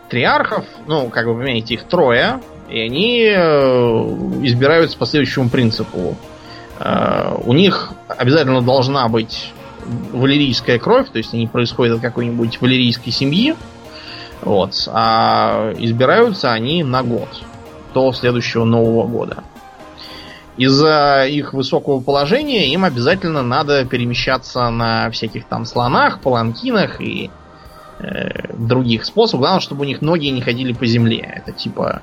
Триархов, ну, как вы понимаете, их трое, и они избираются по следующему принципу. У них обязательно должна быть валирийская кровь, то есть они происходят от какой-нибудь валирийской семьи, вот, а избираются они на год, до следующего Нового года. Из-за их высокого положения им обязательно надо перемещаться на всяких там слонах, паланкинах и других способов. Главное, чтобы у них ноги не ходили по земле. Это типа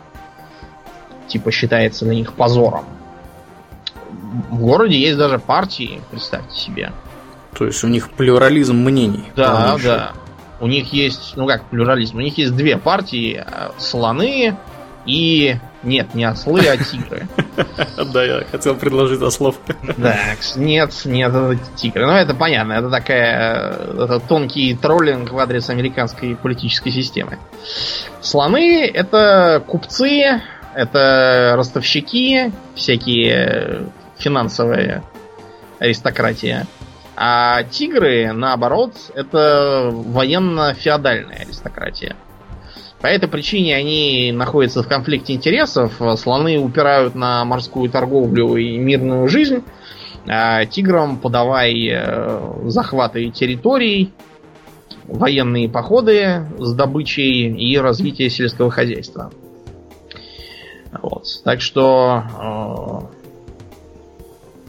считается для них позором. В городе есть даже партии, представьте себе. То есть у них плюрализм мнений. Да, да. У них есть, ну как плюрализм, у них есть две партии: слоны и... Нет, не ослы, а тигры. Да, я хотел предложить ослов. Да, нет, это тигры. Ну, это понятно, это тонкий троллинг в адрес американской политической системы. Слоны — это купцы, это ростовщики, всякие финансовые аристократия. А тигры, наоборот, это военно-феодальная аристократия. По этой причине они находятся в конфликте интересов. Слоны упирают на морскую торговлю и мирную жизнь. А тиграм подавай захваты территорий, военные походы с добычей и развитие сельского хозяйства. Вот. Так что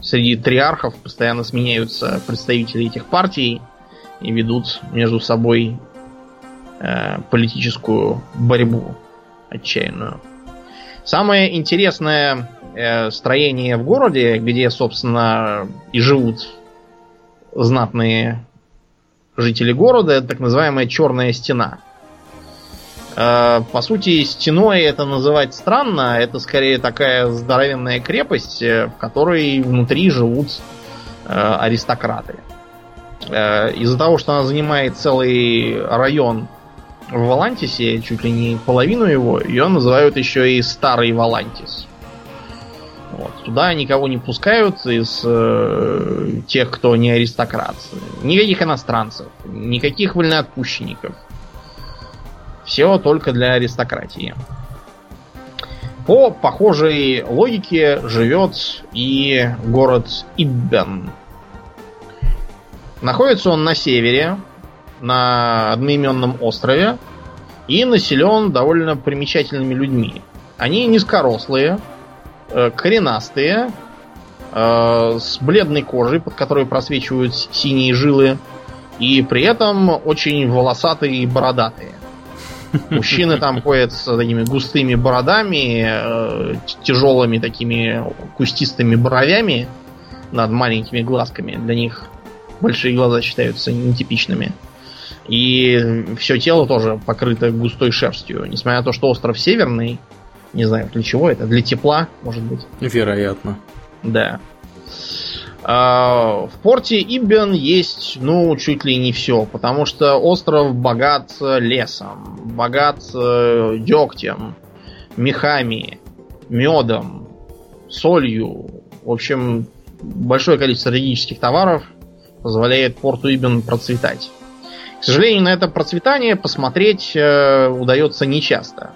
среди триархов постоянно сменяются представители этих партий и ведут между собой политическую борьбу отчаянную. Самое интересное строение в городе, где, собственно, и живут знатные жители города, это так называемая Черная Стена. По сути, стеной это называть странно. Это скорее такая здоровенная крепость, в которой внутри живут аристократы. Из-за того, что она занимает целый район в Валантисе, чуть ли не половину его, ее называют еще и Старый Валантис. Вот. Туда никого не пускают из тех, кто не аристократ. Никаких иностранцев, никаких вольноотпущенников. Все только для аристократии. По похожей логике живет и город Иббен. Находится он на севере, на одноименном острове, и населен довольно примечательными людьми. Они низкорослые, коренастые, с бледной кожей, под которой просвечивают синие жилы, и при этом очень волосатые и бородатые. Мужчины там ходят с такими густыми бородами, тяжелыми такими кустистыми бровями над маленькими глазками. Для них большие глаза считаются нетипичными. И все тело тоже покрыто густой шерстью. Несмотря на то, что остров северный, не знаю для чего это, для тепла, может быть. Вероятно. Да. В порте Иббен есть, ну, чуть ли не все, потому что остров богат лесом, богат дегтем, мехами, медом, солью. В общем, большое количество стратегических товаров позволяет порту Иббен процветать. К сожалению, на это процветание посмотреть удается нечасто.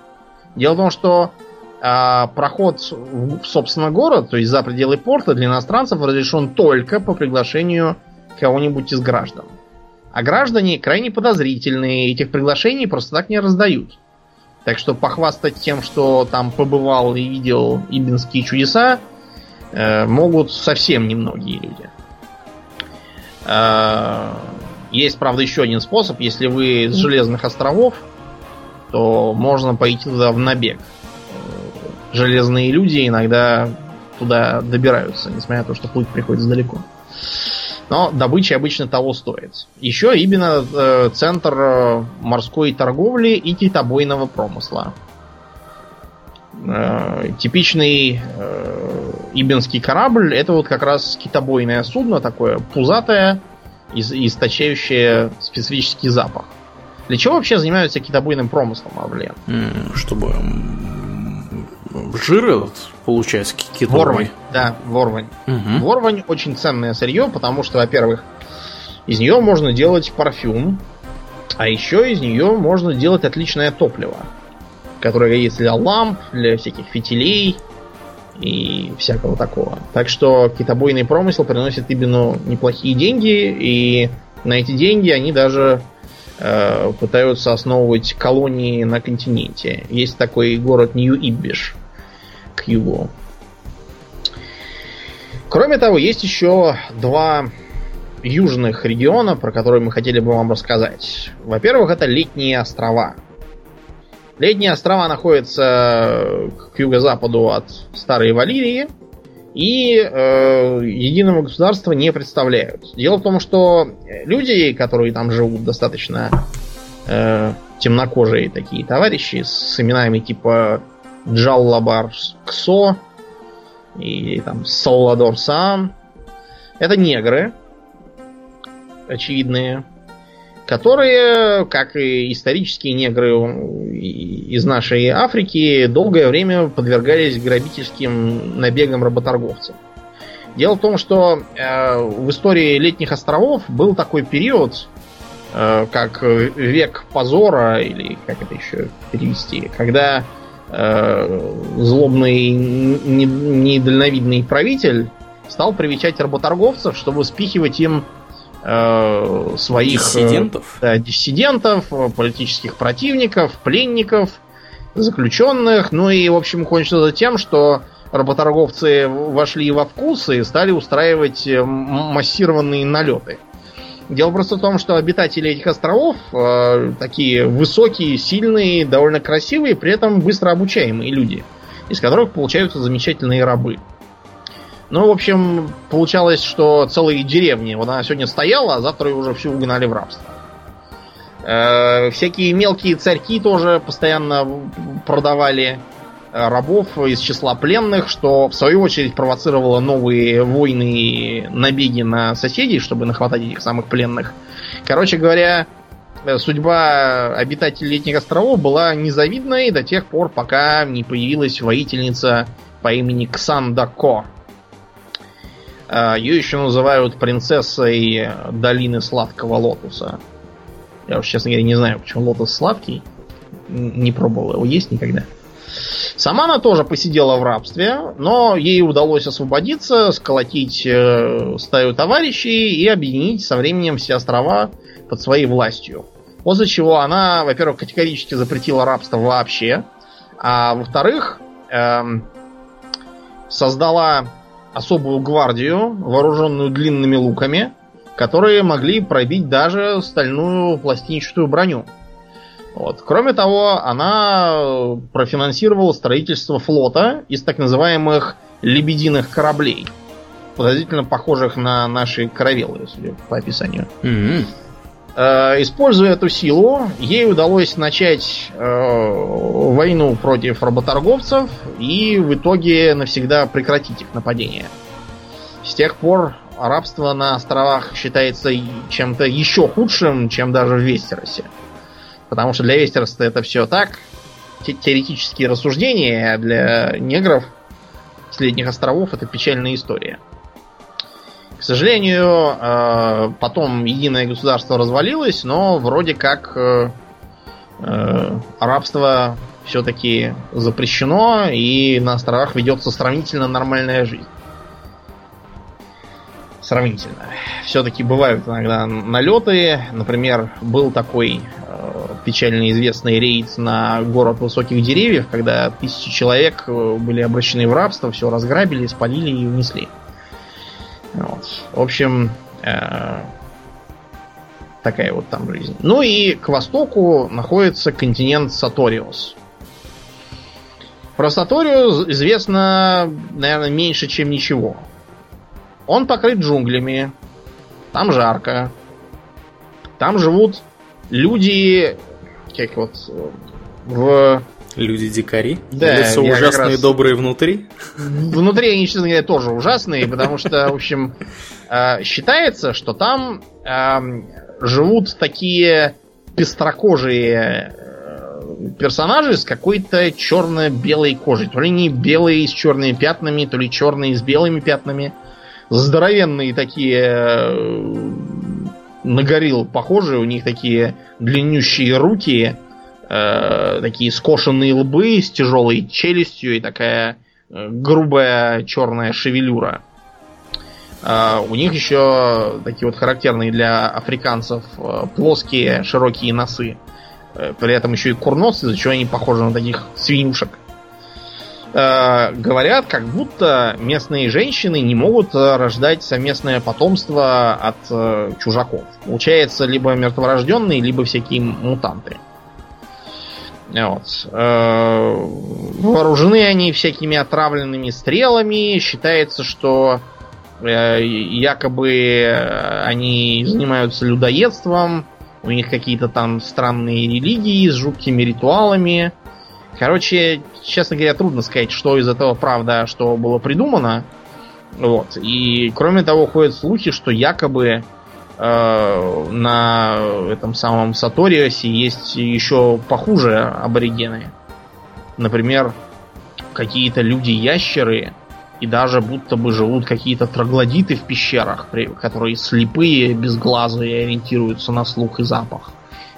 Дело в том, что проход в, собственно, город, то есть за пределы порта, для иностранцев разрешен только по приглашению кого-нибудь из граждан. А граждане крайне подозрительные, этих приглашений просто так не раздают. Так что похвастать тем, что там побывал и видел иббенские чудеса, могут совсем немногие люди. Есть, правда, еще один способ. Если вы с Железных островов, то можно пойти туда в набег. Железные люди иногда туда добираются, несмотря на то, что плыть приходится далеко. Но добыча обычно того стоит. Еще именно центр морской торговли и китобойного промысла. Типичный иббенский корабль — это вот как раз китобойное судно, такое пузатое, источающее специфический запах. Для чего вообще занимаются китобойным промыслом, Авлен? Чтобы жир этот получается китовый. Ворвань, да, ворвань. Угу. Ворвань очень ценное сырье, потому что, во-первых, из нее можно делать парфюм, а еще из нее можно делать отличное топливо, которое есть для ламп, для всяких фитилей и всякого такого. Так что китобойный промысел приносит Иббену неплохие деньги, и на эти деньги они даже пытаются основывать колонии на континенте. Есть такой город Нью-Иббиш к югу. Кроме того, есть еще два южных региона, про которые мы хотели бы вам рассказать. Во-первых, это Летние острова. Летние острова находятся к юго-западу от Старой Валирии и единого государства не представляют. Дело в том, что люди, которые там живут, достаточно темнокожие такие товарищи с именами типа Джаллабар Ксо или там Салладор Саан. Это негры, очевидные, которые, как и исторические негры из нашей Африки, долгое время подвергались грабительским набегам работорговцев. Дело в том, что в истории Летних островов был такой период, как век позора, или как это еще перевести, когда злобный недальновидный правитель стал привечать работорговцев, чтобы спихивать им своих диссидентов. Да, диссидентов, политических противников, пленников, заключенных. Ну и, в общем, кончилось тем, что работорговцы вошли во вкус и стали устраивать массированные налеты. Дело просто в том, что обитатели этих островов такие высокие, сильные, довольно красивые, при этом быстро обучаемые люди, из которых получаются замечательные рабы. Ну, в общем, получалось, что целые деревни. Вот она сегодня стояла, а завтра ее уже всю угнали в рабство. Всякие мелкие царьки тоже постоянно продавали рабов из числа пленных, что, в свою очередь, провоцировало новые войны и набеги на соседей, чтобы нахватать этих самых пленных. Короче говоря, судьба обитателей Летних островов была незавидной до тех пор, пока не появилась воительница по имени Ксанда Ко. Ее еще называют принцессой долины сладкого лотоса. Я уж, честно говоря, не знаю, почему лотос сладкий. Не пробовал его есть никогда. Сама она тоже посидела в рабстве, но ей удалось освободиться, сколотить стаю товарищей и объединить со временем все острова под своей властью. После чего она, во-первых, категорически запретила рабство вообще, а во-вторых, создала особую гвардию, вооруженную длинными луками, которые могли пробить даже стальную пластинчатую броню. Вот. Кроме того, она профинансировала строительство флота из так называемых лебединых кораблей, подозрительно похожих на наши каравеллы, судя по описанию. Mm-hmm. Используя эту силу, ей удалось начать войну против работорговцев и в итоге навсегда прекратить их нападение. С тех пор рабство на островах считается чем-то еще худшим, чем даже в Вестеросе. Потому что для Вестероса это все так, теоретические рассуждения, а для негров Средних островов это печальная история. К сожалению, потом единое государство развалилось, но вроде как рабство все-таки запрещено, и на островах ведется сравнительно нормальная жизнь. Сравнительно. Все-таки бывают иногда налеты. Например, был такой печально известный рейд на город высоких деревьев, когда 1000 человек были обращены в рабство, все разграбили, спалили и унесли. Вот. В общем, такая вот там жизнь. Ну и к востоку находится континент Саториус. Про Саториус известно, наверное, меньше, чем ничего. Он покрыт джунглями. Там жарко. Там живут люди... Как вот... В... Люди-дикари? Да. Лицо ужасные, раз... добрые внутри? Внутри они, честно говоря, тоже ужасные, потому что, в общем, считается, что там живут такие пестрокожие персонажи с какой-то черно-белой кожей. То ли они белые с черными пятнами, то ли черные с белыми пятнами. Здоровенные такие, на горилл похожие, у них такие длиннющие руки, такие скошенные лбы с тяжелой челюстью и такая грубая черная шевелюра. У них еще такие вот характерные для африканцев плоские широкие носы. При этом еще и курносы, из-за чего они похожи на таких свинюшек. Говорят, как будто местные женщины не могут рождать совместное потомство от чужаков. Получается, либо мертворожденные, либо всякие мутанты. Вот. Вооружены они всякими отравленными стрелами. Считается, что якобы они занимаются людоедством. У них какие-то там странные религии с жуткими ритуалами. Короче, честно говоря, трудно сказать, что из этого правда, а что было придумано. Вот. И кроме того, ходят слухи, что якобы на этом самом Саториусе есть еще похуже аборигены. Например, какие-то люди-ящеры, и даже будто бы живут какие-то троглодиты в пещерах, которые слепые, безглазые, ориентируются на слух и запах.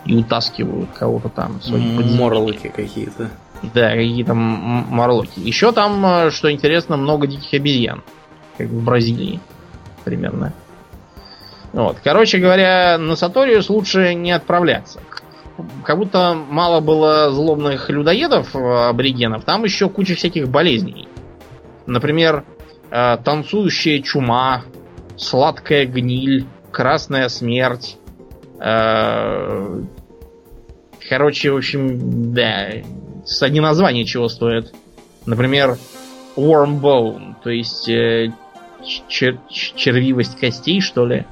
И утаскивают кого-то там. Морлоки какие-то. Да, какие-то морлоки. Еще там, что интересно, много диких обезьян. Как в Бразилии примерно. Вот. Короче говоря, на Саториус лучше не отправляться. Как будто мало было злобных людоедов, аборигенов. Там еще куча всяких болезней. Например, танцующая чума, сладкая гниль, красная смерть. Короче, в общем, да, одни названия чего стоят. Например, Wormbone, то есть червивость костей, что ли.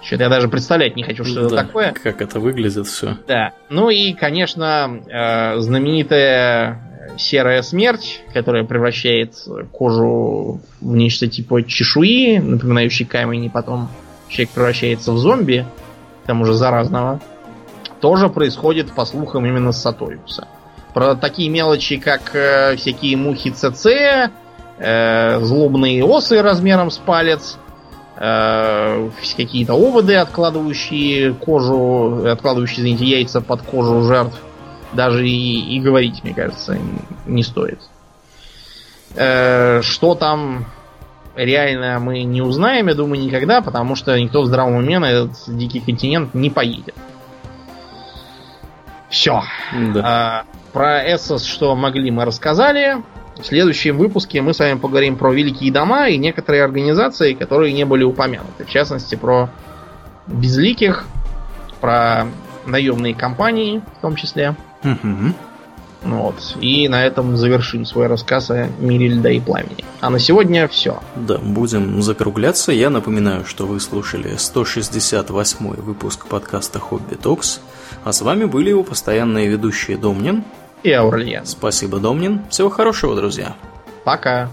Что-то я даже представлять не хочу, что это такое. Как это выглядит все. Да. Ну и, конечно, знаменитая серая смерть, которая превращает кожу в нечто типа чешуи, напоминающей камень, и потом человек превращается в зомби. Там уже заразного, тоже происходит, по слухам, именно с Саториуса. Про такие мелочи, как всякие мухи ЦЦ, злобные осы размером с палец, какие-то оводы, откладывающие яйца под кожу жертв, даже и говорить, мне кажется, не стоит. Что там реально мы не узнаем, я думаю, никогда, потому что никто в здравом уме на этот дикий континент не поедет. Все. Да. Про Эссос, что могли, мы рассказали. В следующем выпуске мы с вами поговорим про великие дома и некоторые организации, которые не были упомянуты. В частности, про безликих, про наемные компании в том числе. Угу. Вот. И на этом завершим свой рассказ о мире льда и пламени. А на сегодня все. Да, будем закругляться. Я напоминаю, что вы слушали 168-й выпуск подкаста Hobby Talks. А с вами были его постоянные ведущие Домнин и Аурлиен. Спасибо, Домнин. Всего хорошего, друзья. Пока.